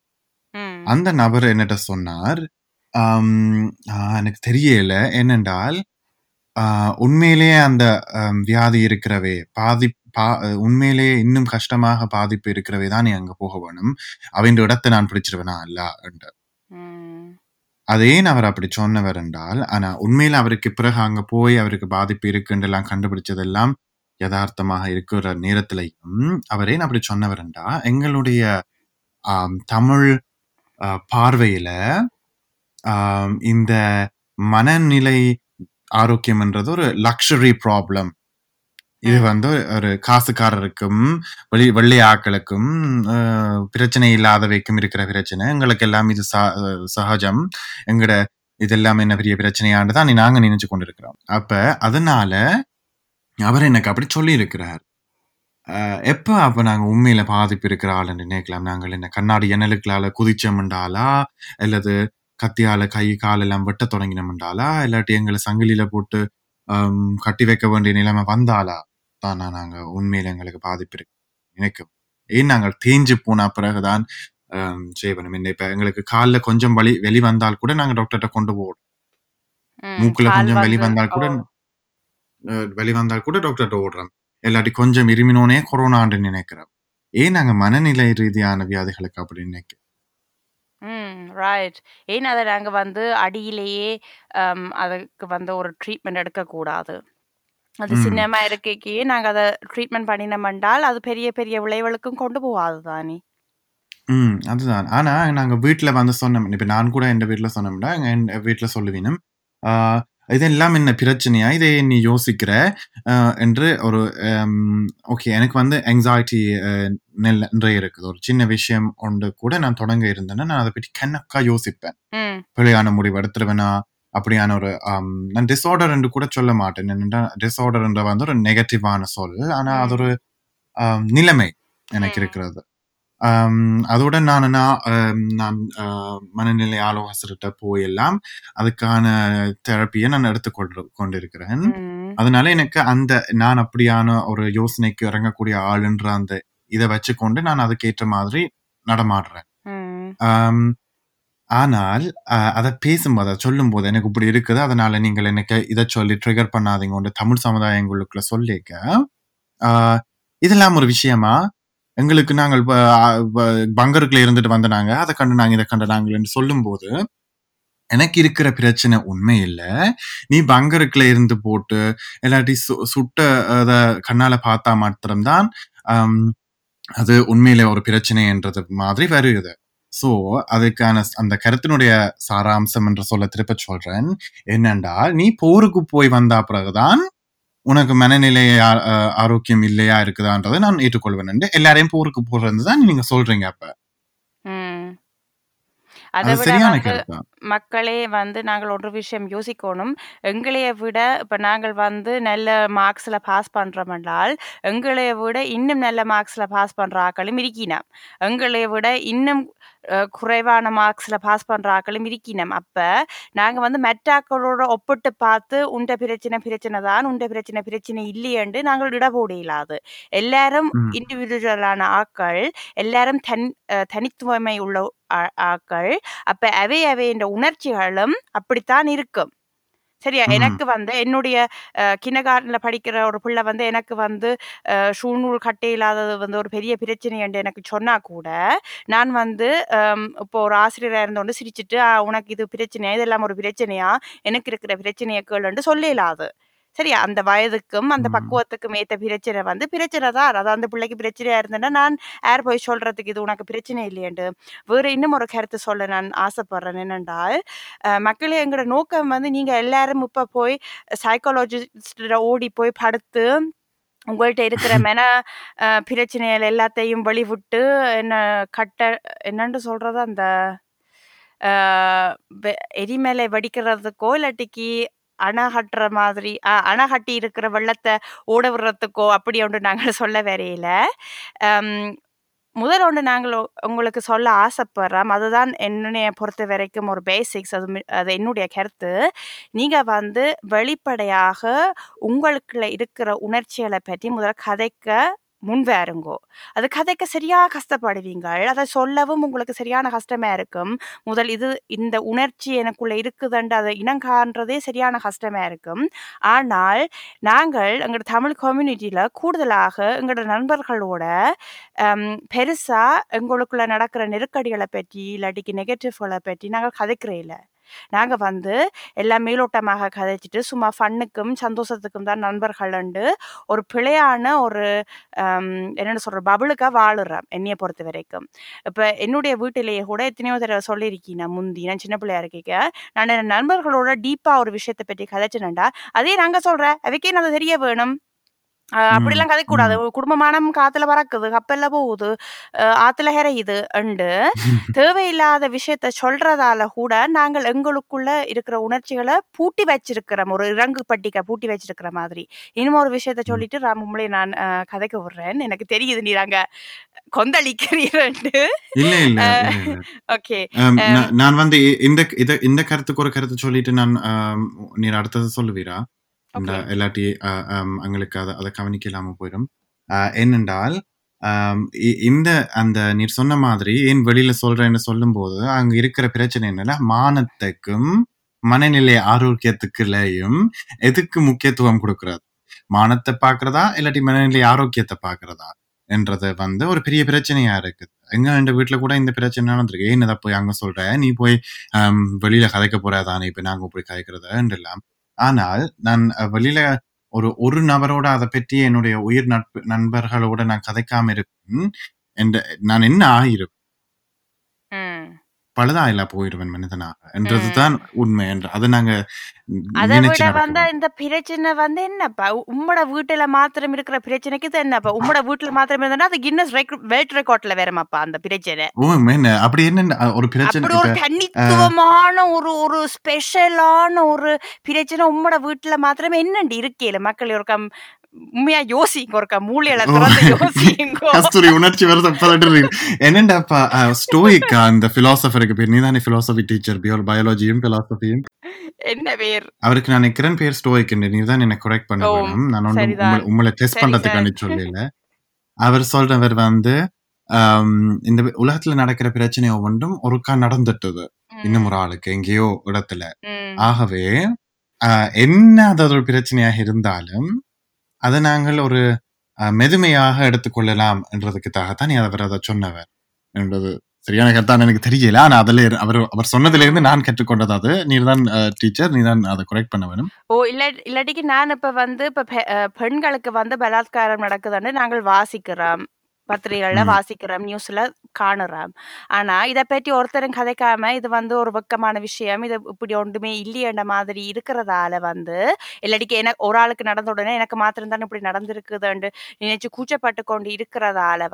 அந்த நபர் என்னட்ட சொன்னார். எனக்கு தெரியல என்னென்றால் உண்மையிலேயே அந்த வியாதி இருக்கிறவே உண்மையிலேயே இன்னும் கஷ்டமாக பாதிப்பு இருக்கிறவே தான் நீ அங்க போக வேணும், அவன் இடத்தை நான் பிடிச்சிருவேனா இல்ல என்று. அதே அவர் அப்படி சொன்னவர் என்றால் ஆனா உண்மையில அவருக்கு பிறகு அங்க போய் அவருக்கு பாதிப்பு இருக்குன்றெல்லாம் கண்டுபிடிச்சதெல்லாம் யதார்த்தமாக இருக்கிற நேரத்திலையும் அவர் ஏன் அப்படி சொன்னவர் என்றா எங்களுடைய தமிழ் பார்வையில இந்த மனநிலை ஆரோக்கியம்ன்றது ஒரு லக்ஸரி ப்ராப்ளம், இது ஒரு காசுக்காரருக்கும் வெள்ளை ஆக்களுக்கும் பிரச்சனை இல்லாதவைக்கும் இருக்கிற பிரச்சனை, எங்களுக்கு எல்லாம் இது சகஜம், எங்கட இதெல்லாம் என்ன பெரிய பிரச்சனையாண்டு தான் நாங்க நினைச்சு கொண்டிருக்கிறோம். அப்ப அதனால அவர் எனக்கு அப்படி சொல்லி இருக்கிறார். எப்ப அப்ப நாங்க உண்மையில பாதிப்பு இருக்கிற ஆள் நினைக்கலாம், நாங்கள் என்ன கண்ணாடி எனலுக்களால குதிச்சோம்ண்டாலா, அல்லது கத்தியால கை காலெல்லாம் வெட்ட தொடங்கினோம்ண்டாலா, இல்லாட்டி எங்களை சங்கிலியில போட்டு கட்டி வைக்க வேண்டிய நிலைமை வந்தாலா தானா நாங்க உண்மையில எங்களுக்கு பாதிப்பு இருக்கு நினைக்கும், ஏன் நாங்கள் தேஞ்சு போன பிறகுதான் செய்வனும் என்ன. இப்ப எங்களுக்கு காலில கொஞ்சம் வெளி வந்தால் கூட நாங்க டாக்டர்கிட்ட கொண்டு போவோம், மூக்குல கொஞ்சம் வெளி வந்தால் கூட டாக்டர்கிட்ட ஓடுறோம், இல்லாட்டி கொஞ்சம் இருமினோனே கொரோனான்னு நினைக்கிறோம், ஏன் நாங்க மனநிலை ரீதியான வியாதிகளுக்கு அப்படி நினைக்க. ஏன்னா அதை நாங்கள் அடியிலேயே அதுக்கு ஒரு ட்ரீட்மெண்ட் எடுக்கக்கூடாது, அது சின்னமா இருக்கையே நாங்கள் அதை ட்ரீட்மெண்ட் பண்ணினோம்னால் அது பெரிய பெரிய விளைவுகளுக்கும் கொண்டு போகாது தானே. அதுதான். ஆனால் நாங்கள் வீட்டில் சொன்னோம், இப்போ நான் கூட என் வீட்டில் சொன்னோம்னா எங்கள் வீட்டில் சொல்லுவீனும் இதெல்லாம் என்ன பிரச்சனையா, இதை நீ யோசிக்கிற என்று ஒரு ஓகே எனக்கு ஆங்ஸைட்டி நிறைய இருக்குது, ஒரு சின்ன விஷயம் ஒன்று கூட நான் தொடங்க இருந்தேன்னா நான் அதை பற்றி கணக்கா யோசிப்பேன், பிள்ளையான முடிவு எடுத்துருவேனா அப்படியான ஒரு நான் டிஸார்டர் என்று கூட சொல்ல மாட்டேன், என்னென்னா டிஸார்டர் என்ற ஒரு நெகட்டிவான சொல், ஆனா அது ஒரு நிலைமை எனக்கு இருக்கிறது. அதோட நான் மனநிலை ஆலோசகர்கிட்ட போயெல்லாம் அதுக்கான தெரப்பியை நான் எடுத்துக்கொண்டிருக்கிறேன். அதனால எனக்கு அந்த நான் அப்படியான ஒரு யோசனைக்கு இறங்கக்கூடிய ஆளுன்ற அந்த இதை வச்சுக்கொண்டு நான் அதுக்கேற்ற மாதிரி நடமாடுறேன். ஆனால் அதை பேசும்போது சொல்லும்போது எனக்கு இப்படி இருக்குது, அதனால நீங்கள் எனக்கு இதை சொல்லி ட்ரிகர் பண்ணாதீங்க தமிழ் சமுதாயங்களுக்குள்ள சொல்லிக்க, இதெல்லாம் ஒரு விஷயமா எங்களுக்கு நாங்கள் பங்கருக்குள்ள இருந்துட்டு வந்தனாங்க, அதை கண்டு நாங்க இதை கண்டு நாங்கள்னு சொல்லும் போது, எனக்கு இருக்கிற பிரச்சனை உண்மை இல்லை, நீ பங்கருக்குள்ள இருந்து போட்டு இல்லாட்டி சுட்ட அதை கண்ணால பார்த்தா மாத்திரம்தான் அது உண்மையில ஒரு பிரச்சனைன்றது மாதிரி வருது. ஸோ அதுக்கான அந்த கருத்தினுடைய சாராம்சம் என்று சொல்ல திருப்ப சொல்றேன் என்னென்றால், நீ போருக்கு போய் வந்தா பிறகுதான் உனக்கு மனநிலை ஆரோக்கியம் இல்லையா இருக்குதான்றதை நான் ஏற்றுக்கொள்வேன் என்று எல்லாரையும் போருக்கு போறதுதான் நீங்க சொல்றீங்க. அப்ப அதை விட மக்களே நாங்கள் ஒரு விஷயம் யோசிக்கணும். எங்களைய விட இப்ப நாங்கள் நல்ல மார்க்ஸ்ல பாஸ் பண்றோம் என்றால், எங்களைய விட இன்னும் நல்ல மார்க்ஸ்ல பாஸ் பண்ற ஆக்களும் இருக்கினோம், எங்களைய விட இன்னும் குறைவான மார்க்ஸ்ல பாஸ் பண்ற ஆக்களும் இருக்கினோம். அப்ப நாங்க மற்ற ஆக்களோட ஒப்பிட்டு பார்த்து உண்ட பிரச்சனை பிரச்சனை தான், உண்ட பிரச்சனை பிரச்சனை இல்லையென்று நாங்கள் இடபோட இல்லாது, எல்லாரும் இண்டிவிஜுவலான ஆக்கள், எல்லாரும் தனித்துவமை உள்ள ஆக்கள். அப்ப அவை என்ற உணர்ச்சிகளும் அப்படித்தான் இருக்கும். சரியா? எனக்கு என்னுடைய கிண்டர்கார்டன்ல படிக்கிற ஒரு பிள்ளை எனக்கு சூழ்நூல் கட்டை இல்லாதது ஒரு பெரிய பிரச்சனை என்று எனக்கு சொன்னா கூட, நான் இப்போ ஒரு ஆசிரியராக இருந்தோண்டு சிரிச்சுட்டு உனக்கு இது பிரச்சனையா, இதெல்லாம் ஒரு பிரச்சனையா, எனக்கு இருக்கிற பிரச்சனையை கேளுன்னு சொல்ல இல்லாது. சரியா? அந்த வயதுக்கும் அந்த பக்குவத்துக்கும் ஏற்ற பிரச்சனை பிரச்சனை தான். அதாவது அந்த பிள்ளைக்கு பிரச்சனையா இருந்தேன்னா நான் யார் போய் சொல்றதுக்கு இது உனக்கு பிரச்சனை இல்லையண்டு. வேற இன்னும் ஒரு கருத்து சொல்ல நான் ஆசைப்படுறேன் என்னென்றால், மக்களே எங்களோட நோக்கம் நீங்க எல்லாரும் இப்ப போய் சைக்காலஜிஸ்ட ஓடி போய் படுத்து உங்கள்கிட்ட இருக்கிற மன பிரச்சனைகள் எல்லாத்தையும் வெளிவிட்டு என்ன கட்ட என்னன்னு சொல்றது, அந்த எரிமலை வடிக்கிறதுக்கோ இல்லாட்டிக்கு அணை கட்டுற மாதிரி அணை கட்டி இருக்கிற வெள்ளத்தை ஓட விடுறதுக்கோ அப்படி ஒன்று நாங்கள் சொல்ல வரையில, முதல் ஒன்று நாங்கள் உங்களுக்கு சொல்ல ஆசைப்படுறோம். அதுதான் என்னைய பொறுத்த வரைக்கும் ஒரு பேசிக்ஸ், அது என்னுடைய கருத்து. நீங்கள் வெளிப்படையாக உங்களுக்குள்ள இருக்கிற உணர்ச்சிகளை பற்றி முதல்ல கதைக்க முன்வேறுங்கோ. அது கதைக்க சரியாக கஷ்டப்படுவீங்கள், அதை சொல்லவும் உங்களுக்கு சரியான கஷ்டமாக இருக்கும். முதல் இது இந்த உணர்ச்சி எனக்குள்ளே இருக்குதுண்டு அதை இனங்காண்றதே சரியான கஷ்டமாக இருக்கும். ஆனால் நாங்கள் எங்களோட தமிழ் கம்யூனிட்டியில் கூடுதலாக எங்களோட நண்பர்களோட பெருசாக எங்களுக்குள்ளே நடக்கிற நெருக்கடிகளை பற்றி இல்லாட்டிக்கு நெகட்டிவ்களை பற்றி நாங்கள் கதைக்கிறே இல்லை. நாங்கள் எல்லாம் மேலோட்டமாக கதைச்சிட்டு சும்மா ஃபண்ணுக்கும் சந்தோஷத்துக்கும் தான் நண்பர்கள் உண்டு. ஒரு பிழையான ஒரு என்னென்னு சொல்கிற பபுளுக்காக வாழுறோம் என்னையை பொறுத்த வரைக்கும். இப்போ என்னுடைய வீட்டிலேயே கூட எத்தனையோ தடவை சொல்லியிருக்கீங்க, முந்தி நான் சின்ன பிள்ளையா இருக்க நான் என் நண்பர்களோட டீப்பாக ஒரு விஷயத்தை பற்றி கதைச்சினேன்டா, அதே நாங்கள் சொல்கிறேன் அதுக்கே நான் தெரிய வேணும் அப்படிலாம் கதைக்கூடாது. குடும்பமானம் காத்துல பறக்குது, கப்பல்ல போகுது, ஆத்துல ஹெரையுது அண்டு தேவையில்லாத விஷயத்த சொல்றதால கூட நாங்கள் எங்களுக்குள்ள இருக்கிற உணர்ச்சிகளை பூட்டி வச்சிருக்கிறோம், ஒரு இறங்கு பட்டிக்க பூட்டி வச்சிருக்கிற மாதிரி. இன்னும் ஒரு விஷயத்த சொல்லிட்டு ராமமுளை நான் கதைக்க விடுறேன், எனக்கு தெரியுது நீ நாங்க கொந்தளிக்கிறீரண்டு. ஓகே, நான் இந்த கருத்துக்கு ஒரு கருத்து சொல்லிட்டு நான் நீர் அடுத்தது சொல்லுவீரா இல்லாட்டி அவங்களுக்கு அதை கவனிக்க இல்லாம போயிடும். என்னென்றால் இந்த அந்த நீர் சொன்ன மாதிரி ஏன் வெளியில சொல்றேன்னு சொல்லும் போது அங்க இருக்கிற பிரச்சனை என்னன்னா, மானத்துக்கும் மனநிலை ஆரோக்கியத்துக்குள்ளேயும் எதுக்கு முக்கியத்துவம் கொடுக்கறது, மானத்தை பாக்குறதா இல்லாட்டி மனநிலை ஆரோக்கியத்தை பாக்குறதா என்றது ஒரு பெரிய பிரச்சனையா இருக்குது. எங்க என் வீட்டுல கூட இந்த பிரச்சனை இருக்கு, ஏன் இதை போய் அங்க சொல்ற, நீ போய் வெளியில கதைக்க போறதானே, இப்ப நாங்க போய் கதைக்கிறதான்னு எல்லாம். ஆனால் நான் வெளியில ஒரு நபரோட அதை பற்றி என்னுடைய உயிர் நண்பர்களோட நான் கதைக்காம இருக்கேன், நான் என்ன ஆகிருப்பேன், பழுதா இல்ல போயிடுவேன் மனிதனாக என்றதுதான் உண்மை என்று அதை நாங்க. அதை விட இந்த பிரச்சனை என்னப்பா உம்மோட வீட்டுல மாத்திரம் இருக்கிற பிரச்சனைக்கு தான் என்னப்பா உம்மோட வீட்டுல மாத்திரம் இருந்தா அது கின்னஸ் வேர்ல்ட் ரெக்கார்ட்ல வேறமாப்பா அந்த பிரச்சனை. அப்படி என்ன ஒரு பிரச்சனை, ஒரு தனித்துவமான ஒரு ஒரு ஸ்பெஷலான ஒரு பிரச்சனை உம்மோட வீட்டுல மாத்திரம் என்னண்டு இருக்கேல மக்கள் ஒரு உண்மையா யோசிங்க, ஒருக்கா மூளையில யோசிங்க உணர்ச்சி வருது என்னண்டாப்பா. ஸ்டோயிக்கா அந்த பிலாசபருக்கு பேர், நீ தானே பிலாசபி டீச்சர், பயாலஜியும் பிலாசபியும் என்ன பேர் அவருக்கு, நான் கிரண் பேர் ஸ்டோயிக், நீ தான் என்ன கரெக்ட் பண்ண வேணும், நான் ஒன்றும் உங்களை டெஸ்ட் பண்றதுக்கான சொல்லல. அவர் சொல்றவர் இந்த உலகத்துல நடக்கிற பிரச்சனை ஒவ்வொன்றும் ஒருக்கா நடந்துட்டது இன்னும் ஒரு ஆளுக்கு எங்கேயோ இடத்துல. ஆகவே என்ன அது ஒரு பிரச்சனையாக இருந்தாலும் அதை நாங்கள் ஒரு மெதுமையாக எடுத்துக்கொள்ளலாம் என்றதுக்காகத்தான் அவர் அதை சொன்னவர் என்றது சரியான கருத்தான் எனக்கு தெரியல. ஆனால் அதில் அவர் சொன்னதிலிருந்து நான் கற்றுக்கொண்டது அது. நீர் தான் டீச்சர், நீ தான் அதை கரெக்ட் பண்ண வேணும். ஓ இல்லை இல்லாட்டிக்கு நான் இப்போ இப்போ பெண்களுக்கு பலாத்காரம் நடக்குதுன்னு நாங்கள் வாசிக்கிறோம், பத்திரிகைகள்ல வாசிக்கிறோம், நியூஸ்ல காணுறோம். ஆனா இதை பற்றி ஒருத்தரும் கதைக்காம இது ஒரு பக்கமான விஷயம், இது இப்படி ஒன்றுமே இல்லையன்ற மாதிரி இருக்கிறதால இல்லாட்டிக்கு எனக்கு ஒரு ஆளுக்கு நடந்த உடனே எனக்கு மாத்திரம் தான் இப்படி நடந்திருக்குதுன்னு நினைச்சு கூச்சப்பட்டு கொண்டு இருக்கிறதால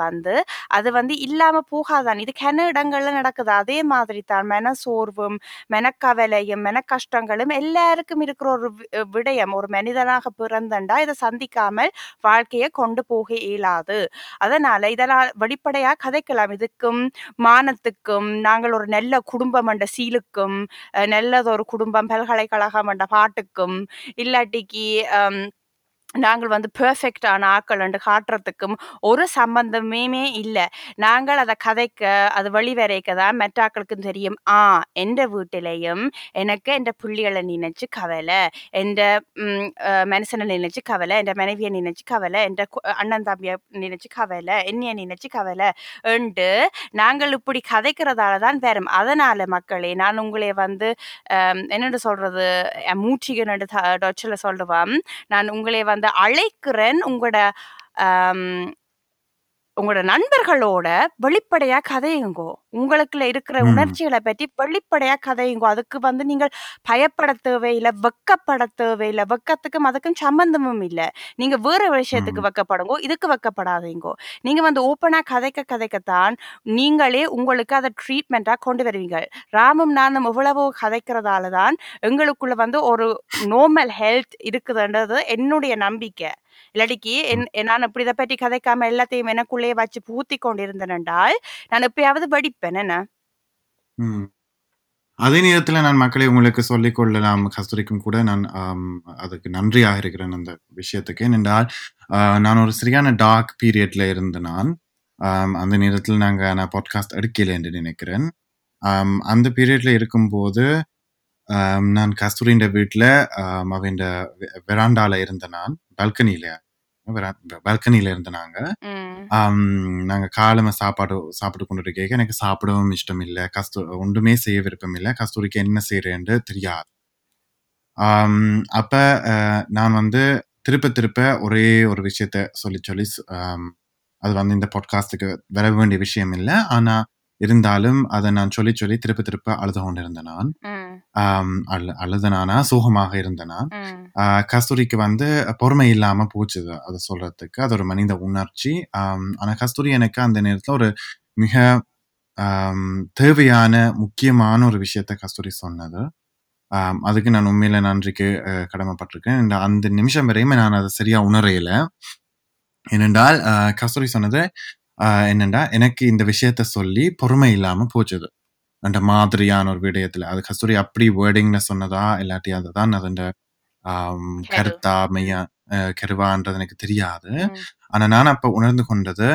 அது இல்லாம போகாதான். இது கன இடங்கள்ல நடக்குது. அதே மாதிரி தான் மன சோர்வும் மனக்கவலையும் மன கஷ்டங்களும் எல்லாருக்கும் இருக்கிற ஒரு விடயம். ஒரு மனிதனாக பிறந்தண்டா இதை சந்திக்காமல் வாழ்க்கையை கொண்டு போக இயலாது. அதனால இதெல்லாம் வெளிப்படையா கதைக்கலாம். இதுக்கும் மானத்துக்கும் நாங்கள் ஒரு நல்ல குடும்பம் என்ற சீலுக்கும், நல்லதொரு குடும்பம் பல்கலைக்கழகம் என்ற பாட்டுக்கும், இல்லாட்டிக்கு நாங்கள் பெர்ஃபெக்டான ஆக்கள் என்று காட்டுறதுக்கும் ஒரு சம்பந்தமே இல்லை. நாங்கள் அதை கதைக்க அது வழிவரைக்க தான் மெட்டாக்களுக்கும் தெரியும். எந்த வீட்டிலையும் எனக்கு எந்த புள்ளிகளை நினைச்சு கவலை, எந்த மனுஷனை நினைச்சு கவலை, எந்த மனைவியை நினைச்சு கவலை, எந்த அண்ணன் தம்பியை நினைச்சு கவலை, என்னைய நினைச்சு கவலை என்று நாங்கள் இப்படி கதைக்கிறதால தான் வரும். அதனால மக்களே, நான் உங்களே என்னென்று சொல்றது மூச்சிகன்னு டொச்சில் சொல்லுவான், நான் உங்களே அழைக்கிறேன். உங்களோட நண்பர்களோட வெளிப்படையா கதையுங்கோ. உங்களுக்குள்ள இருக்கிற உணர்ச்சிகளை பற்றி வெளிப்படையா கதையுங்கோ. அதுக்கு நீங்கள் பயப்பட தேவையில்லை, வெக்கப்பட தேவையில்லை. வெக்கத்துக்கும் அதுக்கும் சம்பந்தமும் இல்லை. நீங்க வேற விஷயத்துக்கு வெக்கப்படுங்கோ, இதுக்கு வெக்கப்படாதீங்கோ. நீங்க ஓப்பனா கதைக்கத்தான் நீங்களே உங்களுக்கு அதை ட்ரீட்மெண்டா கொண்டு வருவீங்க. ராமும் நானும் எவ்வளவோ கதைக்கிறதால தான் எங்களுக்குள்ள ஒரு நார்மல் ஹெல்த் இருக்குதுன்றது என்னுடைய நம்பிக்கை. இல்லாட்டிக்கு நான் இப்படி இதை பற்றி கதைக்காம எல்லாத்தையும் எனக்குள்ளேயே வச்சு பூத்தி கொண்டிருந்தேன்டால் நான் எப்பயாவது படிப்பேன் என்ன. அதே நேரத்தில் நான் மக்களை உங்களுக்கு சொல்லிக் கொள்ளலாம் கஸ்தூரிக்கும் கூட நான் அதுக்கு நன்றியாக இருக்கிறேன் அந்த விஷயத்துக்கு. ஏனென்றால் நான் ஒரு சரியான டார்க் பீரியட்ல இருந்து நான் அந்த நேரத்தில் நான் பாட்காஸ்ட் எடுக்கல என்று நினைக்கிறேன். அந்த பீரியட்ல இருக்கும்போது நான் கஸ்தூரின்ற வீட்டில் அவன் வெராண்டால இருந்த நான் பால்கனியில இருந்தாங்க. நாங்க காலமா சாப்பிட்டு கொண்டு இருக்க எனக்கு சாப்பிடவும் இஷ்டம் இல்லை, ஒன்றுமே செய்ய விருப்பம் இல்லை, கஸ்தூரிக்கு என்ன செய்யறேன்னு தெரியாது. அப்ப நான் திருப்ப ஒரே ஒரு விஷயத்த சொல்லி அது இந்த பாட்காஸ்டுக்கு வர வேண்டிய விஷயம் இல்லை. ஆனா இருந்தாலும் அதை நான் சொல்லி திருப்ப அழுத கொண்டு இருந்தேன் நான். அழுதனானா சோகமாக இருந்தனா கஸ்தூரிக்கு பொறுமை இல்லாம போச்சுது அதை சொல்றதுக்கு. அது ஒரு மனித உணர்ச்சி. ஆனா கஸ்தூரி எனக்கு அந்த நேரத்துல ஒரு மிக தேவையான முக்கியமான ஒரு விஷயத்த கஸ்தூரி சொன்னது. அதுக்கு நான் உண்மையில நன்றிக்கு கடமைப்பட்டிருக்கேன். அந்த நிமிஷம் வரையுமே நான் அதை சரியா உணரையில. ஏனென்றால் கஸ்தூரி சொன்னது என்னண்டா எனக்கு இந்த விஷயத்த சொல்லி பொறுமை இல்லாம போச்சுது அந்த மாதிரியான ஒரு விடயத்துல. அது கஸ்தூரி அப்படி வேர்டிங்ல சொன்னதா இல்லாட்டி அதுதான் அதன் கருத்தா மையா கருவான்றது எனக்கு தெரியாது. ஆனா நான் அப்ப உணர்ந்து கொண்டது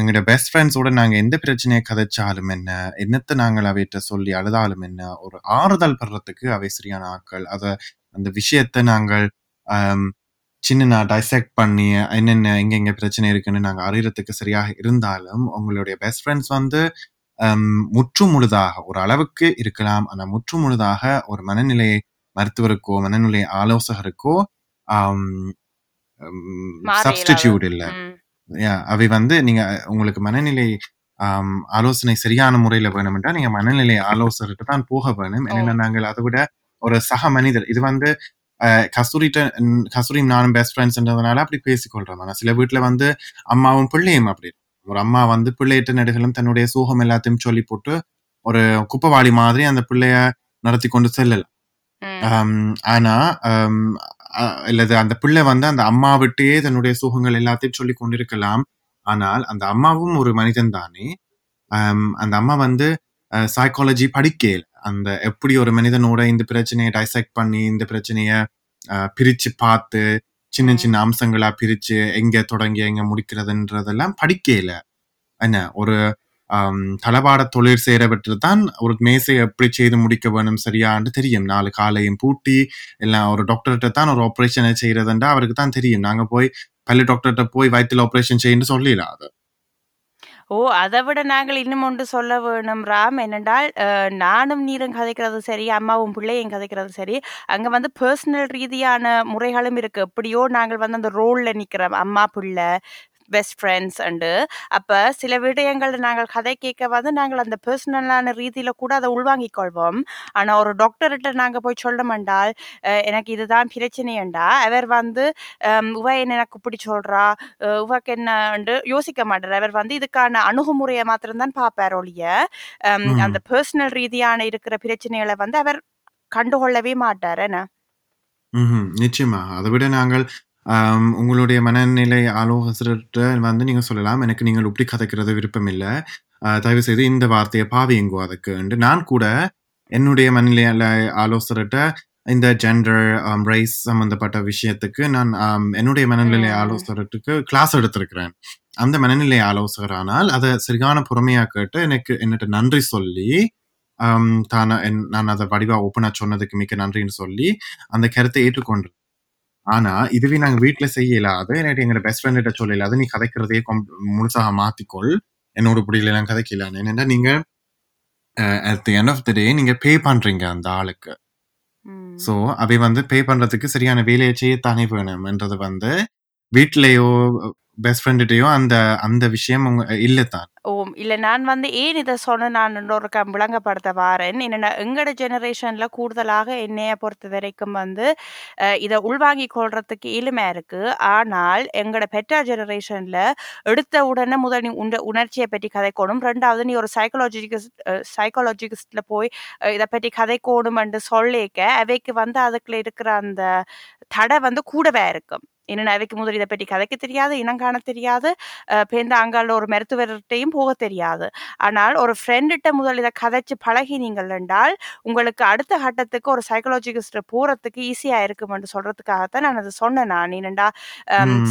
எங்களோட பெஸ்ட் ஃப்ரெண்ட்ஸோட நாங்க எந்த பிரச்சனையை கதைச்சாலும் என்ன, என்னத்தை நாங்கள் அவையிட்ட சொல்லி அழுதாலும் என்ன, ஒரு ஆறுதல் பெறத்துக்கு அவை சரியான ஆட்கள். அத அந்த விஷயத்த நாங்கள் சின்ன டைசெக்ட் பண்ணி என்னென்ன எங்க பிரச்சனை இருக்குன்னு நாங்கள் அறியறதுக்கு சரியாக இருந்தாலும் உங்களுடைய பெஸ்ட் ஃப்ரெண்ட்ஸ் முற்றுமுழுதாக ஒரு அளவுக்கு இருக்கலாம். ஆனா முற்றுமுழுதாக ஒரு மனநிலை மருத்துவருக்கோ மனநிலை ஆலோசகருக்கோ சப்ஸ்டிடியூட் இல்லை. அவை நீங்க உங்களுக்கு மனநிலை ஆலோசனை சரியான முறையில வேணும்னா நீங்க மனநிலை ஆலோசகர்கிட்ட தான் போக வேணும். ஏன்னா நாங்கள் அதை விட ஒரு சக மனிதர். இது கஸ்தூரியும் நானும் பெஸ்ட் ஃப்ரெண்ட்ஸ்ன்றதுனால அப்படி பேசிக்கொள்றோம். ஆனா சில வீட்டுல அம்மாவும் பிள்ளையும் அப்படி ஒரு அம்மா பிள்ளையிட்ட நடுகளும் தன்னுடைய சோகம் எல்லாத்தையும் சொல்லி போட்டு ஒரு குப்பவாளி மாதிரி அந்த பிள்ளைய நடத்தி கொண்டு செல்லலாம். ஆனா அல்லது அந்த பிள்ளை அந்த அம்மா விட்டே தன்னுடைய சோகங்கள் எல்லாத்தையும் சொல்லி கொண்டிருக்கலாம். ஆனால் அந்த அம்மாவும் ஒரு மனிதன் தானே. அந்த அம்மா சைக்காலஜி படிக்கல. அந்த எப்படி ஒரு மனிதனோட இந்த பிரச்சனையை டைசெக்ட் பண்ணி இந்த பிரச்சனைய பிரிச்சு பார்த்து சின்ன சின்ன அம்சங்களா பிரிச்சு எங்க தொடங்கி எங்க முடிக்கிறதுன்றதெல்லாம் படிக்கல. என்ன ஒரு தளபாட தொழில் செய்யறவற்றுதான் ஒரு மேசை எப்படி செய்து முடிக்க வேணும் சரியான்னு தெரியும். 4 காலையும் பூட்டி எல்லாம் ஒரு டாக்டர்கிட்ட தான் ஒரு ஆப்ரேஷனை செய்யறதுன்றா அவருக்கு தான் தெரியும். நாங்க போய் പല ഡോക്ടർട്ട് പോയി വയറ്റിൽ ഓപ്പറേഷൻ ചെയ്യേണ്ട സൊല്ലില്ല അത്. ஓ, அதை விட நாங்கள் இன்னும் ஒன்று சொல்ல வேணும் ராம். என்னென்றால் நானும் நீரும் கதைக்கிறது சரி, அம்மாவும் பிள்ளையும் கதைக்கிறது சரி, அங்கே வந்து பர்சனல் ரீதியான முறைகளும் இருக்குது. எப்படியோ நாங்கள் வந்து அந்த ரோலில் நிற்கிறோம், அம்மா பிள்ளை பெஸ்ட் ஃப்ரெண்ட்ஸ் அண்டு. அப்போ சில விடயங்கள் நாங்கள் கதை கேட்க வந்து நாங்கள் அந்த பர்சனலான ரீதியில் கூட அதை உள்வாங்கிக் கொள்வோம். ஆனால் ஒரு டாக்டர்கிட்ட நாங்கள் போய் சொல்லமெண்டால் எனக்கு இதுதான் பிரச்சனையண்டா, அவர் வந்து உவ என்ன எனக்கு இப்படி சொல்கிறா உவக்கு என்னண்டு யோசிக்க மாட்டார். அவர் வந்து இதுக்கான அணுகுமுறையை மாத்திரம்தான் பார்ப்பார் ஒழிய அந்த பர்சனல் ரீதியான இருக்கிற பிரச்சனைகளை வந்து அவர் கண்டுகொள்ளவே மாட்டார். என்ன நிச்சயமா அதை விட நாங்கள் உங்களுடைய மனநிலை ஆலோசகர்கிட்ட வந்து நீங்கள் சொல்லலாம், எனக்கு நீங்கள் இப்படி கதைக்கிறது விருப்பம் இல்லை, தயவு செய்து இந்த வார்த்தையை பாவியுங்கோ அதுக்குண்டு. நான் கூட என்னுடைய மனநிலை ஆலோசகர்கிட்ட இந்த ஜெண்டர் ரைஸ் சம்மந்தப்பட்ட விஷயத்துக்கு நான் என்னுடைய மனநிலை ஆலோசகருக்கு கிளாஸ் எடுத்திருக்கிறேன். அந்த மனநிலை ஆலோசகரானால் அதை சரியான புறமையாக கேட்டு என்னட்ட நன்றி சொல்லி தானே நான் அதை வடிவாக ஓப்பனாக சொன்னதுக்கு மிக்க நன்றின்னு சொல்லி அந்த கருத்தை ஏற்றுக்கொண்டு. ஆனா இதுவே நாங்க வீட்டுல செய்ய இல்லாது எங்களோட பெஸ்ட் ஃப்ரெண்ட் கிட்ட சொல்ல இல்லாத நீ கதைக்கிறதே முழுசாக மாத்திக்கொள், என்னோட புடியில எல்லாம் கதைக்கலான்னு. என்னன்னா நீங்க at the end of the day நீங்க பே பண்றீங்க அந்த ஆளுக்கு. சோ அவை வந்து பே பண்றதுக்கு சரியான வேலையை செய்ய தானே வேணும்ன்றது வந்து வீட்லயோ பெஸ்ட் ஃப்ரெண்ட்டையோ அந்த அந்த விஷயம் இல்லை தான். ஓ இல்லை, நான் வந்து ஏன் இதை சொன்ன நான் ஒரு விளங்கப்படுத்த வாரேன். என்னென்னா எங்களோட ஜெனரேஷனில் கூடுதலாக என்னையை பொறுத்த வரைக்கும் வந்து இதை உள்வாங்கிக் கொள்றதுக்கு எளிமையாக இருக்குது. ஆனால் எங்களோட பெற்ற ஜெனரேஷனில் எடுத்த உடனே முதல் நீ உணர்ச்சியை பற்றி கதைக்கணும், ரெண்டாவது நீ ஒரு சைக்காலஜிஸ்டில் போய் இதை பற்றி கதைக்கணும்னு சொல்லிக்க அவைக்கு வந்து அதுக்குள்ள இருக்கிற அந்த தடை வந்து கூடவே இருக்கும். என்னென்ன அவைக்கு முதல் இதை பற்றி கதைக்க தெரியாது, இனங்காண தெரியாது, பேருந்து அங்கால ஒரு மருத்துவர்கிட்டையும் போக தெரியாது. ஆனால் ஒரு ஃப்ரெண்டுகிட்ட முதல் இதை கதைச்சு பழகி நீங்கள் என்றால் உங்களுக்கு அடுத்த கட்டத்துக்கு ஒரு சைக்காலஜிஸ்ட் போகிறதுக்கு ஈஸியாக இருக்குமென்று சொல்கிறதுக்காகத்தான் நான் அதை சொன்னேன். நான் என்னண்டா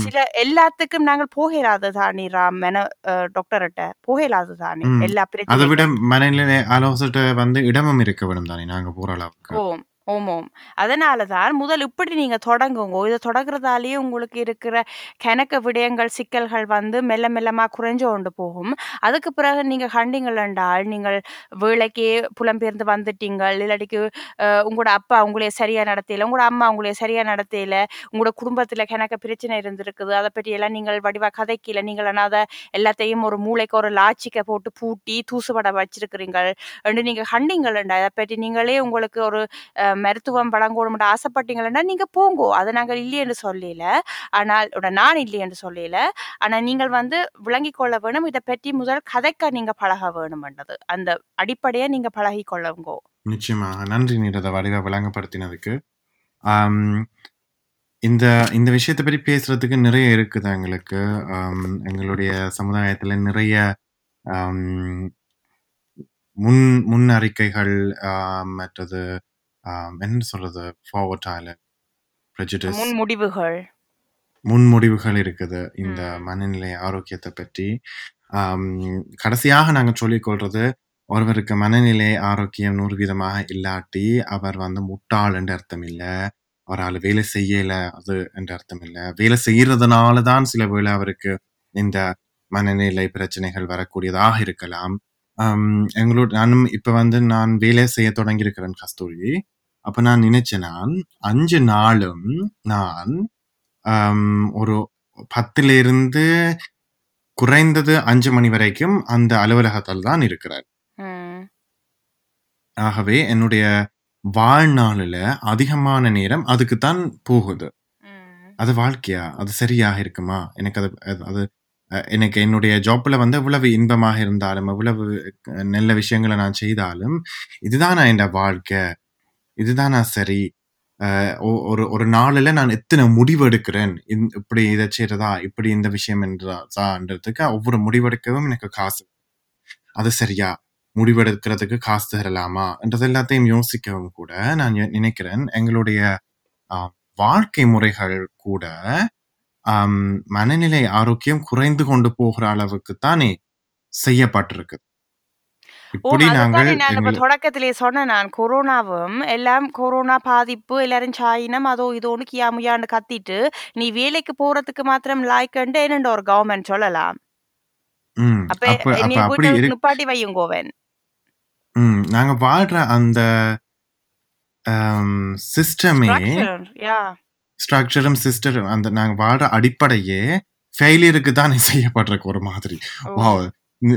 சில எல்லாத்துக்கும் நாங்கள் போகலாது தானே ராம், டாக்டர்கிட்ட போகலாது தானே எல்லா பிரச்சனையும். அதை விட மனநிலை ஆலோசனை வந்து இடமும் இருக்க வேணும் தானே நாங்கள் போகிற அளவுக்கு. ஓம் ஓமோம் அதனால தான் முதல் இப்படி நீங்கள் தொடங்குங்க. இதை தொடங்குறதாலேயே உங்களுக்கு இருக்கிற கணக்க விடயங்கள் சிக்கல்கள் வந்து மெல்ல மெல்லமாக குறைஞ்சு கொண்டு போகும். அதுக்கு பிறகு நீங்கள் கண்டிங்கள்ண்டால் நீங்கள் வேலைக்கே புலம்பெயர்ந்து வந்துட்டீங்கள், இல்லாட்டிக்கு உங்களோட அப்பா உங்களையே சரியாக நடத்தலை, உங்களோட அம்மா உங்களையே சரியாக நடத்தலை, உங்களோட குடும்பத்தில் கணக்க பிரச்சனை இருந்திருக்குது, அதை பற்றியெல்லாம் நீங்கள் வடிவாக கதைக்கல, நீங்கள் ஆனால் அதை எல்லாத்தையும் ஒரு மூளைக்கு ஒரு லாச்சிக்கை போட்டு பூட்டி தூசுபட வச்சிருக்கிறீங்கள் என்று நீங்கள் கண்டிங்கள்ண்டா அதை பற்றி நீங்களே உங்களுக்கு ஒரு மருத்துவம் வழங்கணும்னு ஆசைப்பட்டீங்கன்னா நீங்க போங்கோ. அதை நாங்கள் இல்லை என்று சொல்லல, ஆனால் நான் இல்லை என்று சொல்லல, ஆனால் நீங்கள் வந்து விளங்கிக் கொள்ள வேணும். இதை பற்றி முதல் கதைக்க நீங்க பழக வேணும்ன்றது அந்த அடிப்படையை நீங்க பழகி கொள்ளுங்கோ. நிச்சயமா நன்றி நீரதை வடிவா விளங்கப்படுத்தினதுக்கு. இந்த இந்த விஷயத்தை பற்றி பேசுறதுக்கு நிறைய இருக்குது எங்களுக்கு. எங்களுடைய சமுதாயத்துல நிறைய முன்னறிக்கைகள் மற்றது என்ன சொல்றது முன்முடிவுகள் இருக்குது இந்த மனநிலை ஆரோக்கியத்தை பற்றி. கடைசியாக நாங்கள் சொல்லிக்கொள்றது, ஒருவருக்கு மனநிலை ஆரோக்கியம் 100% இல்லாட்டி அவர் வந்து முட்டாள் என்ற அர்த்தம் இல்லை, அவரால் வேலை செய்யல அது என்ற அர்த்தம் இல்லை. வேலை செய்யறதுனால தான் சில வேளை அவருக்கு இந்த மனநிலை பிரச்சனைகள் வரக்கூடியதாக இருக்கலாம். எங்களோட நானும் இப்போ வந்து நான் வேலை செய்ய தொடங்கியிருக்கிறேன் கஸ்தூரி. அப்போ நான் நினைச்சேன், நான் 5 நாளும் நான் ஒரு 10லிருந்து குறைந்தது 5 மணி வரைக்கும் அந்த அலுவலகத்தில் தான் இருக்கிறேன். ஆகவே என்னுடைய வாழ்நாளில் அதிகமான நேரம் அதுக்குத்தான் போகுது. அது வாழ்க்கையா? அது சரியாக இருக்குமா? எனக்கு அது அது எனக்கு என்னுடைய ஜாப்பில் வந்து எவ்வளவு இன்பமாக இருந்தாலும் எவ்வளவு நல்ல விஷயங்களை நான் செய்தாலும் இதுதான் என் வாழ்க்கை, இதுதான் சரி. ஒரு ஒரு நாளில் நான் எத்தனை முடிவெடுக்கிறேன், இப்படி இதை செய்கிறதா இப்படி இந்த விஷயம் என்றதான்றதுக்கு ஒவ்வொரு முடிவெடுக்கவும் எனக்கு காசு, அது சரியா முடிவெடுக்கிறதுக்கு காசு தரலாமா என்றது எல்லாத்தையும் யோசிக்கவும் கூட நான் நினைக்கிறேன். எங்களுடைய வாழ்க்கை முறைகள் கூட மனநிலை ஆரோக்கியம் குறைந்து கொண்டு போகிற அளவுக்கு தானே செய்யப்பட்டிருக்கு. இப்படி நாங்கள் அதுதானே நான் இப்போ எங்கள் தொடக்கத்திலே சொன்னேன். நான் கொரோனாவும் எல்லாம் கொரோனா பாதிப்பு எல்லாரும் சாயினம் அதோ இதோன்னு கியா முயான்னு கத்திட்டு நீ வேலைக்கு போறதுக்கு மாத்திரம் லாய்க்கண்டு என்னண்டு ஒரு கவர்மெண்ட் சொல்லலாம். ம் அப்ப அப்போ நீ அப்போ அப்படி வீட்டை இரு நிப்பாட்டி வையுங்கோவன். நாங்கள் வாழ்கிற அந்த சிஸ்டமே ஸ்ட்ரக்சர் யா ஸ்ட்ரக்சரும் சிஸ்டரும் அந்த நாங்கள் வாழ்கிற அடிப்படையே ஃபெயிலியருக்கு தான் செய்யப்படுறக்கு ஒரு மாதிரி. ஓ வா,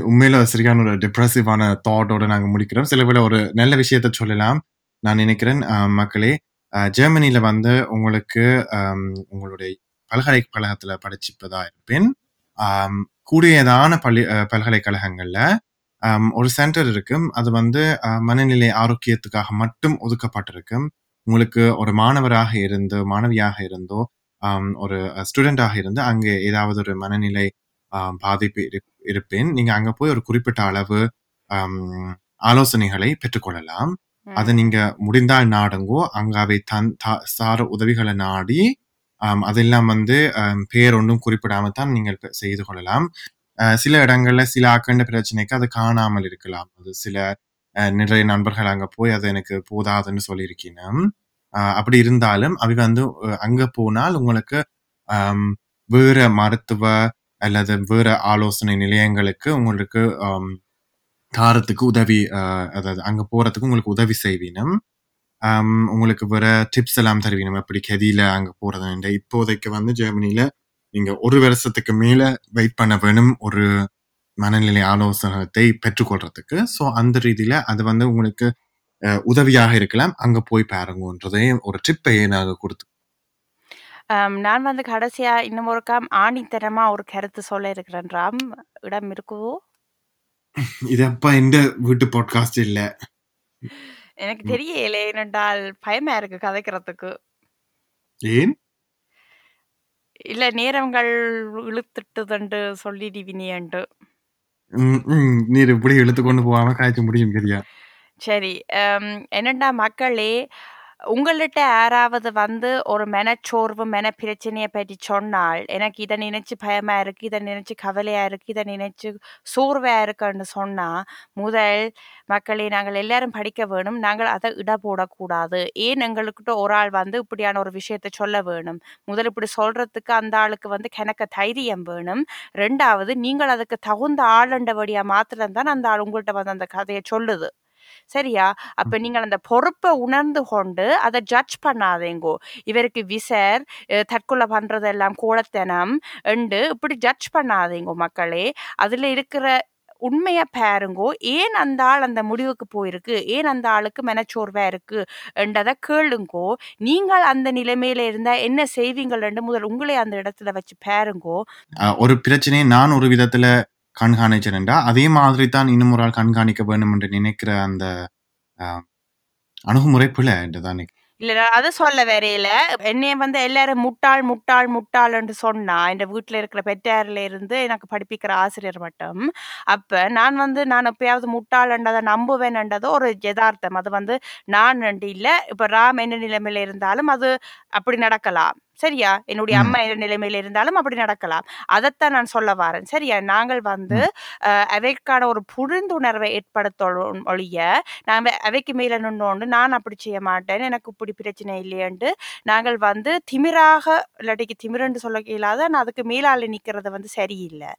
உண்மையில சரியான ஒரு டிப்ரெசிவான தாட்டோட நாங்கள் முடிக்கிறோம். சில பேர் ஒரு நல்ல விஷயத்த சொல்லலாம் நான் நினைக்கிறேன். மக்களே, ஜெர்மனியில வந்து உங்களுக்கு உங்களுடைய பல்கலைக்கழகத்துல படிச்சுப்பதா இருப்பேன். கூடியதான பல்கலைக்கழகங்கள்ல ஒரு சென்டர் இருக்கும். அது வந்து மனநிலை ஆரோக்கியத்துக்காக மட்டும் ஒதுக்கப்பட்டிருக்கும். உங்களுக்கு ஒரு மாணவராக இருந்தோ மாணவியாக இருந்தோ ஒரு ஸ்டூடெண்டாக இருந்து அங்கே ஏதாவது ஒரு மனநிலை பாதிப்பு இருப்பேன். நீங்க அங்க போய் ஒரு குறிப்பிட்ட அளவு ஆம், ஆலோசனைகளை பெற்றுக்கொள்ளலாம். அதை ம் நீங்க முடிந்தால் நாடுங்கோ, அங்க அவை சார உதவிகளை நாடி அதெல்லாம் வந்து பேர் ஒன்றும் குறிப்பிடாம தான் நீங்கள் செய்து கொள்ளலாம். சில இடங்கள்ல சில ஆக்கண்ட பிரச்சனைக்கு அது காணாமல் இருக்கலாம். அது சில நிறைய நண்பர்கள் அங்க போய் அது எனக்கு போதாதுன்னு சொல்லியிருக்கணும். அப்படி இருந்தாலும் அவை வந்து அங்க போனால் உங்களுக்கு ஆம், வேற மருத்துவ அல்லது வேற ஆலோசனை நிலையங்களுக்கு உங்களுக்கு தாரத்துக்கு உதவி அதாவது அங்க போறதுக்கு உங்களுக்கு உதவி செய்வினும் உங்களுக்கு வேற டிப்ஸ் எல்லாம் தருவினும். எப்படி கதியில அங்க போறது இப்போதைக்கு வந்து ஜெர்மனியில நீங்க ஒரு வருஷத்துக்கு மேல வெயிட் பண்ண வேணும் ஒரு மனநிலை ஆலோசனத்தை பெற்றுக்கொள்றதுக்கு. ஸோ அந்த ரீதியில அது வந்து உங்களுக்கு உதவியாக இருக்கலாம். அங்க போய் பாருங்கன்றதே ஒரு ட்ரிப்பையே நாங்கள் கொடுத்து. நான் வந்து கடைசியா இன்னும் ஒருக்கா ஆணித்தரமா ஒரு கருத்து சொல்ல இருக்கிறேன். ராம், இடம் இருக்குவோ இதப்பா இந்த வீட்டு பாட்காஸ்ட் இல்ல. எனக்கு ம், தெரியல, ஏனென்றால் பயமா இருக்கு கதைக்கிறதுக்கு. ஏன் இல்ல நேரங்கள் இழுத்துட்டுதண்டு சொல்லிடுவினியண்டு. ம், ம், நீர் இப்படி இழுத்து கொண்டு போகாம காய்ச்ச முடியும் கிரியா. சரி. என்னண்டா மக்களே, உங்கள்கிட்ட யாராவது வந்து ஒரு மனச்சோர்வு மனப்பிரச்சனையை பற்றி சொன்னால் எனக்கு இதை நினைச்சு பயமா இருக்கு, இதை நினைச்சு கவலையா இருக்கு, இதை நினைச்சு சோர்வையா இருக்குன்னு சொன்னா முதல் மக்களை நாங்கள் எல்லாரும் படிக்க வேணும். நாங்கள் அதை இட போடக்கூடாது. ஏன் எங்களுக்கிட்ட ஒரு ஆள் வந்து இப்படியான ஒரு விஷயத்தை சொல்ல வேணும்? முதல் இப்படி சொல்றதுக்கு அந்த ஆளுக்கு வந்து கணக்க தைரியம் வேணும். ரெண்டாவது நீங்கள் அதுக்கு தகுந்த ஆளுண்டபடியா மாத்திரம்தான் அந்த ஆள் உங்கள்கிட்ட வந்து அந்த கதையை சொல்லுது. சரியா? அப்ப நீங்கள் அந்த பொறுப்பை உணர்ந்து கொண்டு அதை ஜட்ஜ் பண்ணாதேங்கோ. இவருக்கு விசர் தற்கொலை பண்றதெல்லாம் கோலத்தனம் என்று இப்படி ஜட்ஜ் பண்ணாதேங்கோ மக்களே. அதுல இருக்கிற உண்மையை பாருங்கோ. ஏன் அந்த ஆள் அந்த முடிவுக்கு போயிருக்கு, ஏன் அந்த ஆளுக்கு மனச்சோர்வா இருக்கு என்றதை கேளுங்கோ. நீங்கள் அந்த நிலைமையில இருந்தா என்ன செய்வீங்கள் என்று முதல் உங்களை அந்த இடத்துல வச்சு பாருங்கோ. ஒரு பிரச்சனையை நான் ஒரு விதத்துல கண்காணிச்சேன்டா அதே மாதிரி தான் இன்னும் ஒரு ஆள் கண்காணிக்க வேணும் என்று நினைக்கிற அந்த ஆஹ், அணுகுமுறை பிள்ளை என்றுதான் இல்ல நான் அதை சொல்ல வரையில என்னைய வந்து எல்லாரும் முட்டாள் முட்டாள் முட்டாள் என்று சொன்னா இந்த வீட்டுல இருக்கிற பெற்றாரில இருந்து எனக்கு படிப்பிக்கிற ஆசிரியர் மட்டும். அப்ப நான் வந்து நான் எப்பயாவது முட்டாள் என்றதை நம்புவேன்ன்றதோ ஒரு யதார்த்தம். அது வந்து நான் நண்டு இல்ல. இப்ப ராம் என்ன நிலைமையில இருந்தாலும் அது அப்படி நடக்கலாம். சரியா? என்னுடைய ம் அம்மா என்ன நிலைமையில இருந்தாலும் அப்படி நடக்கலாம். அதைத்தான் நான் சொல்ல வரேன். சரியா? நாங்கள் வந்து ம் அவைக்கான ஒரு புரிந்துணர்வை ஏற்படுத்த ஒழிய நாம அவைக்கு மேல நின்னோண்டு நான் அப்படி செய்ய மாட்டேன், எனக்கு இப்படி பிரச்சனை இல்லையண்டு நாங்கள் வந்து திமிராக இல்லாட்டிக்கு திமிரண்டு சொல்ல இயலாத நான் அதுக்கு மேலால நிக்கிறது வந்து சரியில்லை.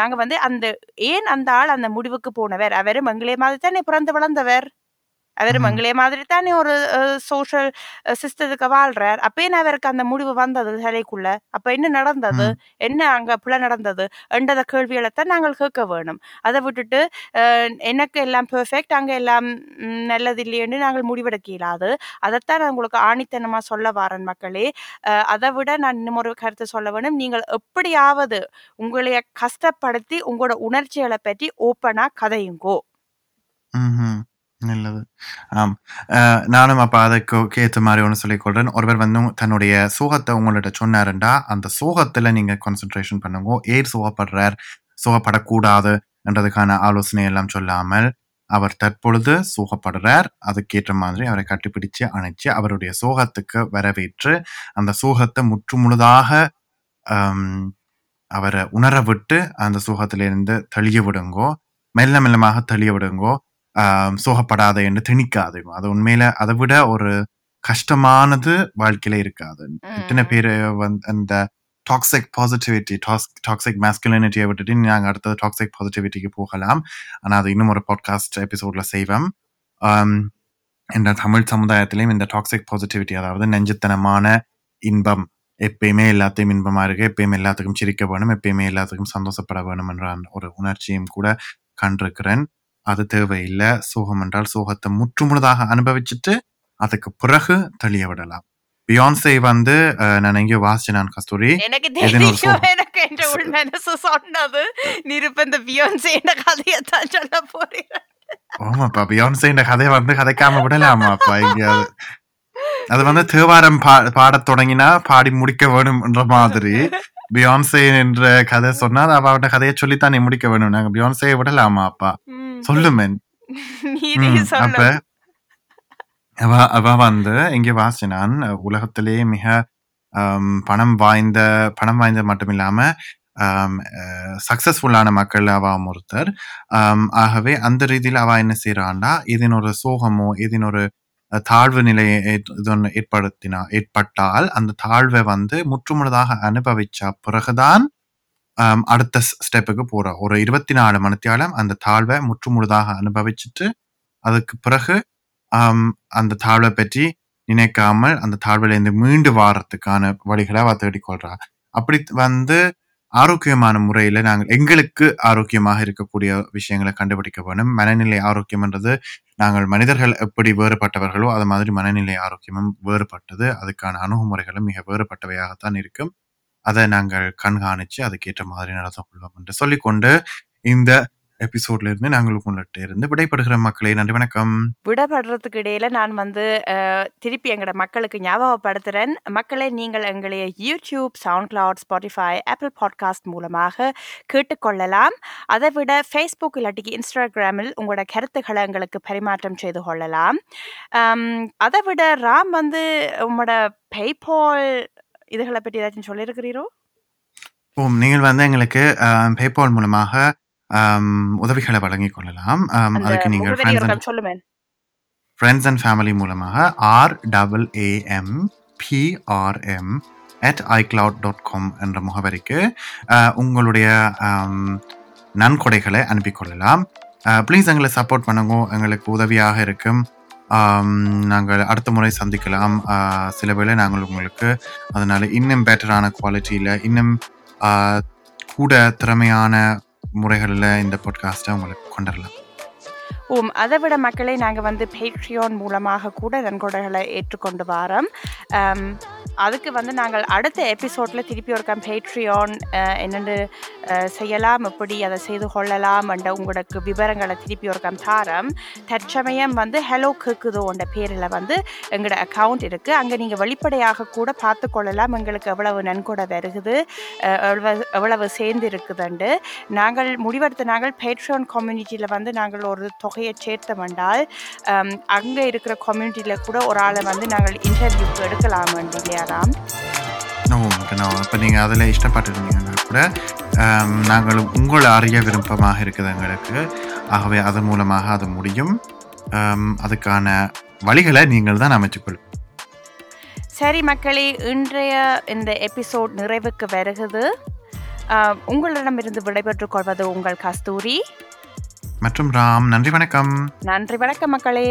நாங்க வந்து அந்த ஏன் அந்த ஆள் அந்த முடிவுக்கு போனவர், அவரும் எங்களே மாதிரி தானே பிறந்து வளர்ந்தவர், அவர் ம் மங்களே மாதிரி தானே ஒரு சோஷியல் சிஸ்டத்துக்கு வாழ்றார். அப்பயும் அவருக்கு அந்த முடிவு வந்தது சிலைக்குள்ள. அப்ப என்ன நடந்தது, ம் என்ன அங்க பிள்ளை நடந்தது என்றத கேள்விகளைத்தான் நாங்கள் கேட்க வேணும். அதை விட்டுட்டு எனக்கு எல்லாம் பெர்ஃபெக்ட், அங்க எல்லாம் நல்லது இல்லையென்று நாங்கள் முடிவெடுக்க இயலாது. அதைத்தான் நான் உங்களுக்கு ஆணித்தனமா சொல்ல வாரன் மக்களே. அதை விட நான் இன்னும் ஒரு கருத்து சொல்ல வேணும். நீங்கள் எப்படியாவது உங்களைய கஷ்டப்படுத்தி உங்களோட உணர்ச்சிகளை பற்றி ஓப்பனா கதையுங்கோ. ம்ஹும். நல்லது. ஆம். நானும் அப்போ அதுக்கு ஏற்ற மாதிரி ஒன்று சொல்லிக்கொள்றேன். ஒருவர் வந்து தன்னுடைய சோகத்தை உங்கள்ட்ட சொன்னாருண்டா அந்த சோகத்தில் நீங்கள் கான்சென்ட்ரேஷன் பண்ணுங்க. ஏர் சோகப்படுறார், சோகப்படக்கூடாது என்றதுக்கான ஆலோசனை எல்லாம் சொல்லாமல் அவர் தற்பொழுது சோகப்படுறார், அதுக்கேற்ற மாதிரி அவரை கட்டிப்பிடிச்சு அணைச்சு அவருடைய சோகத்துக்கு வரவேற்று அந்த சோகத்தை முற்று முழுதாக ஆம், அவரை உணர விட்டு அந்த சோகத்திலிருந்து தெளிய விடுங்கோ. மெல்ல மெல்லமாக தெளிய விடுங்கோ, சோகப்படாத என்று திணிக்காது. அது உண்மையில அதை விட ஒரு கஷ்டமானது வாழ்க்கையில இருக்காது. எத்தனை பேர் அந்த டாக்ஸிக் பாசிட்டிவிட்டி, டாக்ஸிக் மாஸ்குலினிட்டியை விட்டுட்டு நாங்கள் அடுத்தது டாக்ஸிக் பாசிட்டிவிட்டிக்கு போகலாம். ஆனால் அது இன்னும் ஒரு பாட்காஸ்ட் எபிசோட்ல செய்வோம். இந்த தமிழ் சமுதாயத்திலையும் இந்த டாக்ஸிக் பாசிட்டிவிட்டி, அதாவது நெஞ்சுத்தனமான இன்பம், எப்பயுமே எல்லாத்தையும் இன்பமா இருக்கு, எப்பயுமே எல்லாத்துக்கும் சிரிக்க வேணும், எப்பயுமே எல்லாத்துக்கும் சந்தோஷப்பட வேணும் என்ற ஒரு உணர்ச்சியும் கூட கண்டிருக்கிறேன். அது தேவையில்லை. சோகம் என்றால் சோகத்தை முற்றுமுழுதாக அனுபவிச்சுட்டு அதுக்கு பிறகு தெளிய விடலாம். பியான்சே வந்து நான் எங்கேயோ வாசிச்சேன் நான் கஸ்தூரி, எனக்கு என்ற உண்மை சொன்னது நிரூபந்த பியான்சே என்ற கதையத்தான் சொல்ல போறேன். ஆமாப்பா, பியான்சே என்ற கதையை வந்து கதைக்காம விடலாமாப்பா எங்கேயாவது. அது வந்து தேவாரம் பாடத் தொடங்கினா பாடி முடிக்க வேணும் என்ற மாதிரி பியான்சே என்ற கதை சொன்னா அவட கதையை சொல்லித்தான் முடிக்க வேணும். நாங்க பியான்சே விடலாமா அப்பா? சொல்லுமேன். அப்ப அவ வந்து இங்கே வாசினான், உலகத்திலேயே மிக பணம் வாய்ந்த மட்டும் இல்லாம சக்சஸ்ஃபுல்லான மக்கள் அவாவும் ஒருத்தர். ஆகவே அந்த ரீதியில் அவ என்ன செய்யறான்டா, இதன் ஒரு சோகமோ இதன் ஒரு தாழ்வு நிலையை ஏற்பட்டால் அந்த தாழ்வை வந்து முற்றுமுழுதாக அனுபவிச்ச பிறகுதான் அடுத்த ஸ்டெப்புக்கு போற. ஒரு 24 மணித்தியாலம் அந்த தாழ்வை முற்றுமுழுதாக அனுபவிச்சுட்டு அதுக்கு பிறகு அந்த தாழ்வை பற்றி நினைக்காமல் அந்த தாழ்வுல இருந்து மீண்டு வாரத்துக்கான வழிகளை அவ தேடிக்கொள்றா. அப்படி வந்து ஆரோக்கியமான முறையில நாங்கள் எங்களுக்கு ஆரோக்கியமாக இருக்கக்கூடிய விஷயங்களை கண்டுபிடிக்க வேணும். மனநிலை ஆரோக்கியம்ன்றது, நாங்கள் மனிதர்கள் எப்படி வேறுபட்டவர்களோ அது மாதிரி மனநிலை ஆரோக்கியமும் வேறுபட்டது. அதுக்கான அணுகுமுறைகளும் மிக வேறுபட்டவையாகத்தான் இருக்கும். அதை நாங்கள் கண்காணிச்சு அதுக்கேற்ற மாதிரி நடந்து கொள்வோம் என்று சொல்லிக்கொண்டு இந்த எபிசோட்ல இருந்து நாங்களுக்கு இருந்து விடைபடுகிற மக்களே, நன்றி, வணக்கம். விடைபடுறதுக்கு இடையில நான் வந்து திருப்பி எங்களோட மக்களுக்கு ஞாபகப்படுத்துறேன். மக்களை, நீங்கள் எங்களுடைய YouTube, SoundCloud, Spotify, Apple podcast மூலமாக கேட்டுக்கொள்ளலாம். அதை விட ஃபேஸ்புக் இல்லாட்டிக்கு இன்ஸ்டாகிராமில் உங்களோட கருத்துக்களை எங்களுக்கு பரிமாற்றம் செய்து கொள்ளலாம். அதை விட ராம் வந்து உங்களோட பேபால் இதுகளை பற்றி ஏதாச்சும் சொல்லியிருக்கிறீரோ? நீங்கள் வந்து எங்களுக்கு பேபால் மூலமாக உதவிகளை வழங்கிக் கொள்ளலாம். அதுக்கு நீங்கள் ஃப்ரெண்ட்ஸ் அண்ட் ஃபேமிலி மூலமாக RAAMPRM@icloud.com என்ற முகவரிக்கு உங்களுடைய நன்கொடைகளை அனுப்பிக்கொள்ளலாம். ப்ளீஸ் எங்களை சப்போர்ட் பண்ணுங்க, எங்களுக்கு உதவியாக இருக்கும். நாங்கள் அடுத்த முறை சந்திக்கலாம். சில வேளை நாங்கள் உங்களுக்கு அதனால இன்னும் பெட்டரான குவாலிட்டியில், இன்னும் கூட திறமையான முறைகளில் இந்த பாட்காஸ்ட்டை உங்களுக்கு கொண்டுடலாம். அதை விட மக்களை, நாங்கள் வந்து பேட்ரியான் மூலமாக கூட நன்கொடைகளை ஏற்றுக்கொண்டு வரோம். அதுக்கு வந்து நாங்கள் அடுத்த எபிசோடில் திருப்பி ஒரு பேட்ரியான் என்னென்று செய்யலாம், எப்படி அதை செய்து கொள்ளலாம் என்ற உங்களுக்கு விவரங்களை திருப்பி ஒரு தாரம். தற்சமயம் வந்து ஹலோ கேக்குதோ என்ற பேரில் வந்து எங்களோட அக்கௌண்ட் இருக்குது. அங்கே நீங்கள் வெளிப்படையாக கூட பார்த்து கொள்ளலாம் எங்களுக்கு எவ்வளவு நன்கொடை வருகுது, எவ்வளவு சேர்ந்து இருக்குதுண்டு. நாங்கள் முடிவெடுத்து நாங்கள் பேட்ரியான் கம்யூனிட்டியில் வந்து நாங்கள் ஒரு தொகையை சேர்த்தம் என்றால் அங்கே இருக்கிற கம்யூனிட்டியில் கூட ஒரு ஆளை வந்து நாங்கள் இன்டர்வியூக்கு எடுக்கலாம் என்று இல்லையாராம். இப்போ நீங்கள் அதில் இஷ்டப்பட்டிருந்தீங்கன்னா கூட நாங்கள் உங்களை அறிய விருப்பமாக இருக்குது எங்களுக்கு. ஆகவே அது மூலமாக அது முடியும். அதுக்கான வழிகளை நீங்கள் தான் அமைச்சுக்கொள்ளும். சரி மக்களே, இன்றைய இந்த எபிசோட் நிறைவுக்கு வருகிறது. உங்களிடமிருந்து விடைபெற்றுக் கொள்வது உங்கள் கஸ்தூரி மற்றும் ராம். நன்றி, வணக்கம். நன்றி, வணக்கம் மக்களே.